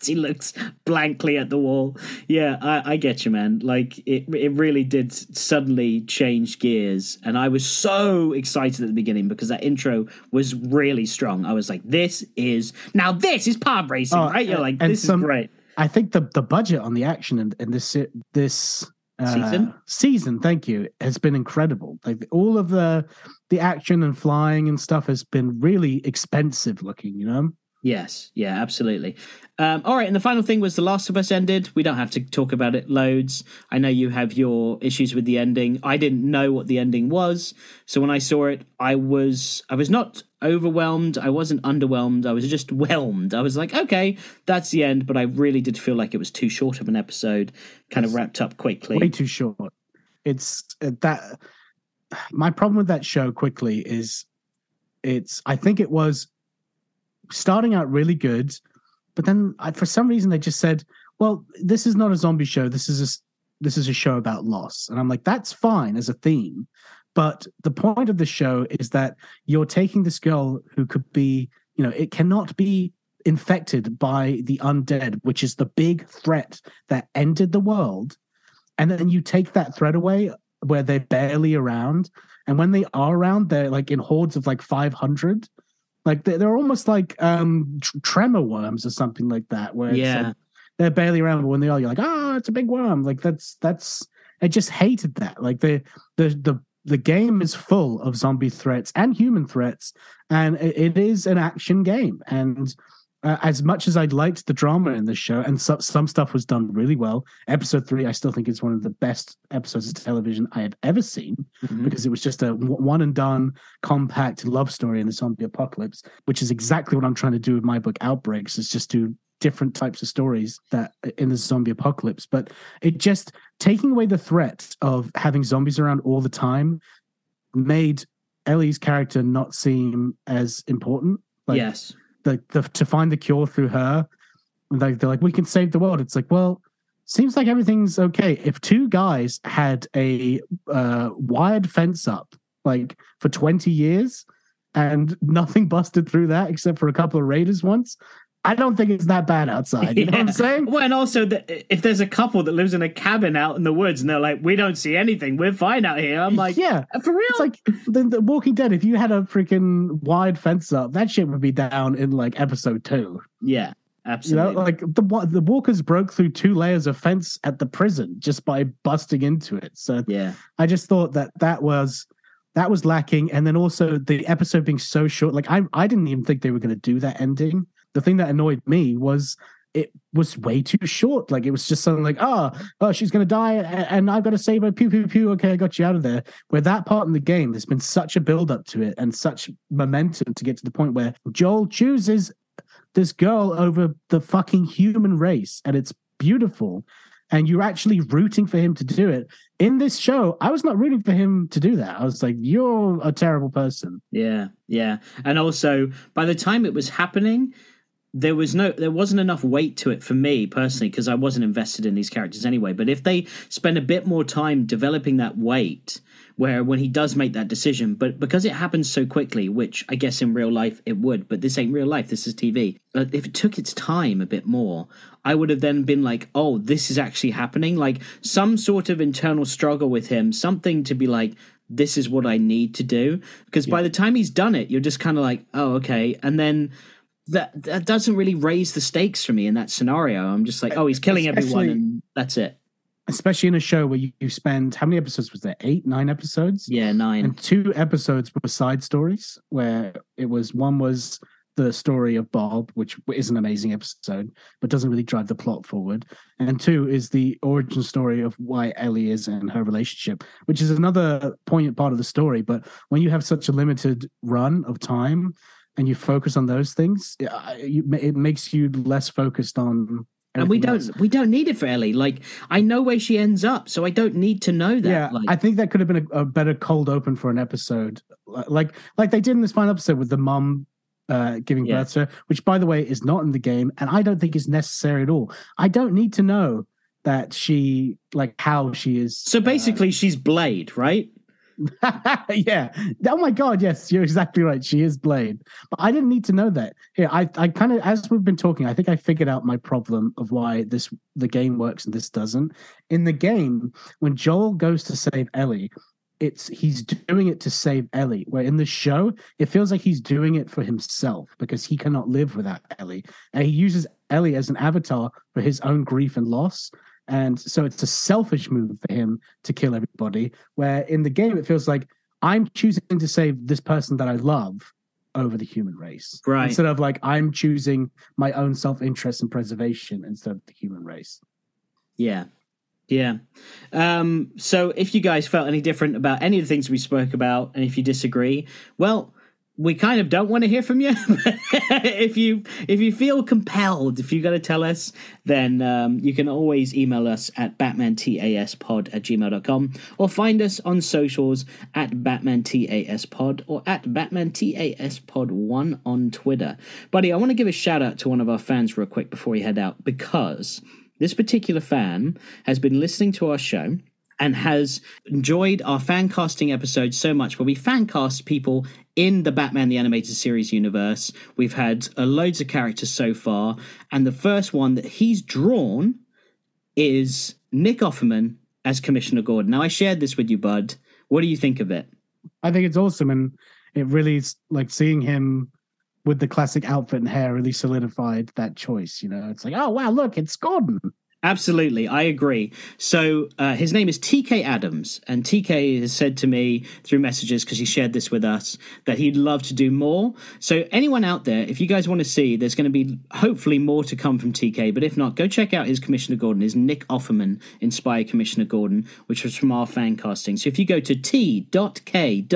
He looks blankly at the wall. Yeah, I, I get you, man. Like, it it really did suddenly change gears, and I was so excited at the beginning because that intro was really strong. I was like, this is now this is pod racing, oh, right? You're like, this some, is great. I think the the budget on the action in, in this this uh, season season, thank you, has been incredible. Like, all of the the action and flying and stuff has been really expensive looking, you know? Yes, yeah, absolutely. Um, all right, and the final thing was The Last of Us ended. We don't have to talk about it loads. I know you have your issues with the ending. I didn't know what the ending was, so when I saw it, I was I was not overwhelmed. I wasn't underwhelmed. I was just whelmed. I was like, okay, that's the end, but I really did feel like it was too short of an episode, kind of wrapped up quickly. Way too short. It's uh, that my problem with that show quickly is it's I think it was starting out really good, but then I, for some reason they just said, well, this is not a zombie show. This is a, this is a show about loss. And I'm like, that's fine as a theme. But the point of the show is that you're taking this girl who could be, you know, it cannot be infected by the undead, which is the big threat that ended the world. And then you take that threat away where they're barely around. And when they are around, they're like in hordes of like five hundred. Like, they're almost like um, tremor worms or something like that, where yeah. it's like they're barely around, but when they are, you're like, ah, oh, it's a big worm. Like, that's, that's, I just hated that. Like, the, the, the, the game is full of zombie threats and human threats, and it, it is an action game. And uh, as much as I'd liked the drama in this show, and so, some stuff was done really well, episode three, I still think it's one of the best episodes of television I have ever seen, mm-hmm. because it was just a one and done compact love story in the zombie apocalypse, which is exactly what I'm trying to do with my book Outbreaks, is just do different types of stories that in the zombie apocalypse. But it just taking away the threat of having zombies around all the time made Ellie's character not seem as important. Like, yes. The, the, to find the cure through her, like they're like, we can save the world. It's like, well, seems like everything's okay. If two guys had a uh, wired fence up like for twenty years and nothing busted through that except for a couple of raiders once, I don't think it's that bad outside. You yeah. know what I'm saying? Well, and also the, if there's a couple that lives in a cabin out in the woods and they're like, we don't see anything, we're fine out here. I'm like, yeah, for real? It's like the, the Walking Dead. If you had a freaking wide fence up, that shit would be down in like episode two. Yeah, absolutely. You know, like the the walkers broke through two layers of fence at the prison just by busting into it. So yeah, I just thought that that was... That was lacking. And then also the episode being so short, like I I didn't even think they were going to do that ending. The thing that annoyed me was it was way too short. Like, it was just something like, oh, oh, she's going to die, and I've got to save her, pew, pew, pew, okay, I got you out of there. Where that part in the game, there's been such a build-up to it and such momentum to get to the point where Joel chooses this girl over the fucking human race, and it's beautiful, and you're actually rooting for him to do it. In this show, I was not rooting for him to do that. I was like, you're a terrible person. Yeah, yeah. And also, by the time it was happening, there was no, there wasn't enough weight to it for me personally, because I wasn't invested in these characters anyway. But if they spend a bit more time developing that weight, where when he does make that decision, but because it happens so quickly, which I guess in real life it would, but this ain't real life, this is T V. If it took its time a bit more, I would have then been like, oh, this is actually happening. Like some sort of internal struggle with him, something to be like, this is what I need to do. Because yeah. by the time he's done it, you're just kind of like, oh, okay. And then That that doesn't really raise the stakes for me in that scenario. I'm just like, oh, he's killing especially, everyone, and that's it. Especially in a show where you, you spend, how many episodes was there? Eight, nine episodes? Yeah, nine. And two episodes were side stories, where it was, one was the story of Bob, which is an amazing episode, but doesn't really drive the plot forward. And two is the origin story of why Ellie is and her relationship, which is another poignant part of the story. But when you have such a limited run of time, and you focus on those things, it makes you less focused on. And we don't, else. we don't need it for Ellie. Like, I know where she ends up, so I don't need to know that. Yeah, like, I think that could have been a, a better cold open for an episode, like like they did in this final episode with the mum uh, giving yeah. birth to her, which, by the way, is not in the game, and I don't think is necessary at all. I don't need to know that she, like, how she is. So basically, uh, she's Blade, right? Yeah. Oh my God. Yes, you're exactly right. She is Blade, but I didn't need to know that. Yeah. I, I kind of, as we've been talking, I think I figured out my problem of why this the game works and this doesn't. In the game, when Joel goes to save Ellie, it's he's doing it to save Ellie. Where in the show, it feels like he's doing it for himself because he cannot live without Ellie, and he uses Ellie as an avatar for his own grief and loss. And so it's a selfish move for him to kill everybody, where in the game it feels like I'm choosing to save this person that I love over the human race. Right. Instead of like I'm choosing my own self-interest and preservation instead of the human race. Yeah. Yeah. Um, so if you guys felt any different about any of the things we spoke about, and if you disagree, well, we kind of don't want to hear from you. if you if you feel compelled, if you got to tell us, then um, you can always email us at batmantaspod at gmail dot com, or find us on socials at batmantaspod or at batmantaspod one on Twitter. Buddy, I want to give a shout out to one of our fans real quick before we head out, because this particular fan has been listening to our show and has enjoyed our fan casting episode so much, where we fan cast people in the Batman the Animated Series universe. We've had uh, loads of characters so far, and the first one that he's drawn is Nick Offerman as Commissioner Gordon. Now, I shared this with you, bud. What do you think of it? I think it's awesome, and it really is, like, seeing him with the classic outfit and hair really solidified that choice, you know? It's like, oh, wow, look, it's Gordon. Absolutely, I agree. So uh, his name is T K Adams, and T K has said to me through messages, because he shared this with us, that he'd love to do more. So anyone out there, if you guys want to see, there's going to be hopefully more to come from T K, but if not, go check out his Commissioner Gordon, his Nick Offerman inspired Commissioner Gordon, which was from our fan casting. So if you go to t.k.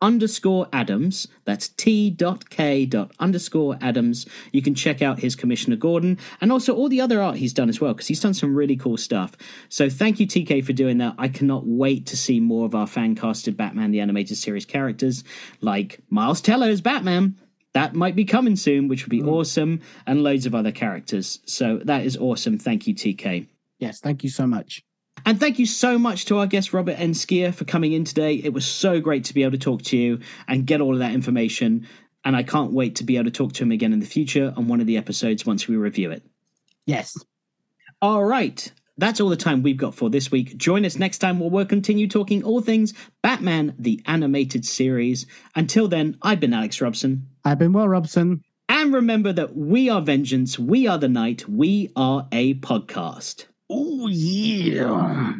underscore Adams, that's t dot k dot underscore Adams, you can check out his Commissioner Gordon, and also all the other art he's done as well, because he's done some really cool stuff. So thank you, T K, for doing that. I cannot wait to see more of our fan casted Batman the Animated Series characters, like Miles Teller's Batman. That might be coming soon, which would be mm. awesome, and loads of other characters. So that is awesome. Thank you, T K. Yes, thank you so much. And thank you so much to our guest, Robert N Skir, for coming in today. It was so great to be able to talk to you and get all of that information. And I can't wait to be able to talk to him again in the future on one of the episodes once we review it. Yes. All right. That's all the time we've got for this week. Join us next time where we'll continue talking all things Batman, the Animated Series. Until then, I've been Alex Robson. I've been Will Robson. And remember that we are vengeance. We are the night. We are a podcast. Oh, yeah.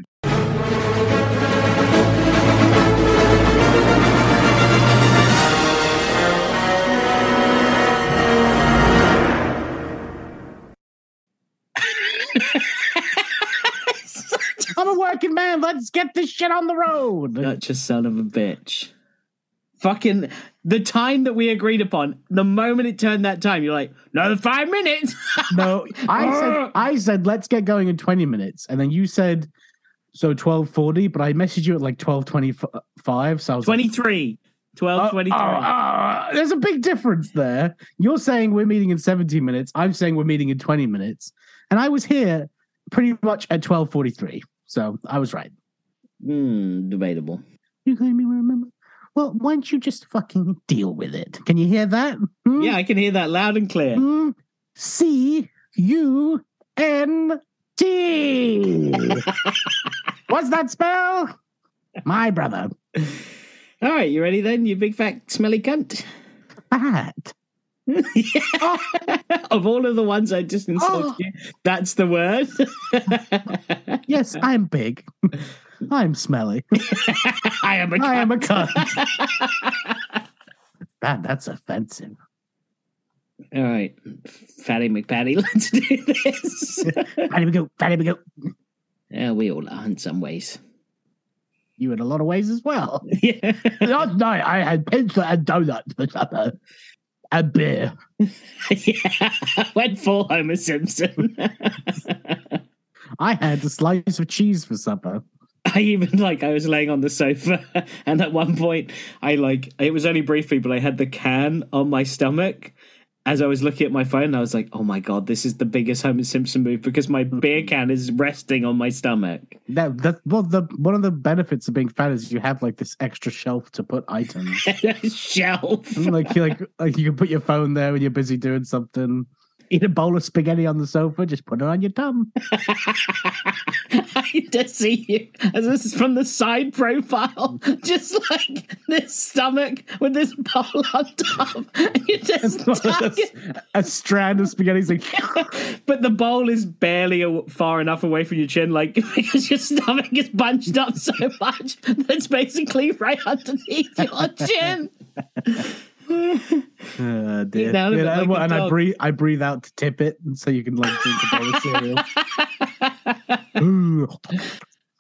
working man. Let's get this shit on the road. Such a son of a bitch. Fucking the time that we agreed upon, the moment it turned that time, you're like, no, five minutes. No, I said, I said, let's get going in twenty minutes. And then you said, so twelve forty, but I messaged you at like twelve twenty-five. So I was twenty-three. twelve twenty-three. Like, oh, oh, oh, there's a big difference there. You're saying we're meeting in seventeen minutes. I'm saying we're meeting in twenty minutes. And I was here pretty much at twelve forty-three. So I was right. Mm, debatable. You claim me remember? Well, why don't you just fucking deal with it? Can you hear that? Mm? Yeah, I can hear that loud and clear. Mm? C U N T. What's that spell? My brother. All right, you ready then, you big, fat, smelly cunt? Fat. Yeah. Oh. Of all of the ones I just insulted oh. you, that's the word. Yes, I'm big. I'm smelly. I am a cunt. I am a cunt. Man, that's offensive. All right, Fatty McPatty, let's do this. Fatty we go, Fatty we go. Yeah, we all are in some ways. You in a lot of ways as well. Yeah. Last night I had pizza and donuts for supper. And beer. Yeah. Went full Homer Simpson. I had a slice of cheese for supper. I even, like, I was laying on the sofa and at one point I, like, it was only briefly, but I had the can on my stomach as I was looking at my phone. I was like, oh my God, this is the biggest Homer Simpson move because my beer can is resting on my stomach. No, that, well, the, one of the benefits of being fat is you have like this extra shelf to put items. Shelf. Like you like, like you can put your phone there when you're busy doing something. Eat a bowl of spaghetti on the sofa, just put it on your tongue. I just see you as this is from the side profile, just like this stomach with this bowl on top. You just a, a strand of spaghetti, like, but the bowl is barely a, far enough away from your chin, like because your stomach is bunched up so much that it's basically right underneath your chin. Oh, dear. Yeah, like and I breathe, I breathe out to tip it, so you can like drink a bowl of cereal. Ooh.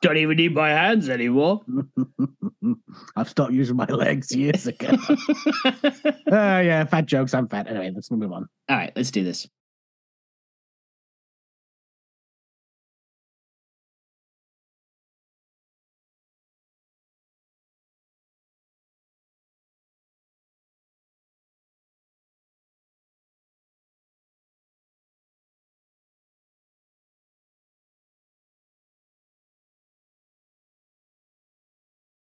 Don't even need my hands anymore. I've stopped using my legs years ago. Oh, uh, yeah, fat jokes. I'm fat. Anyway, let's move on. All right, let's do this.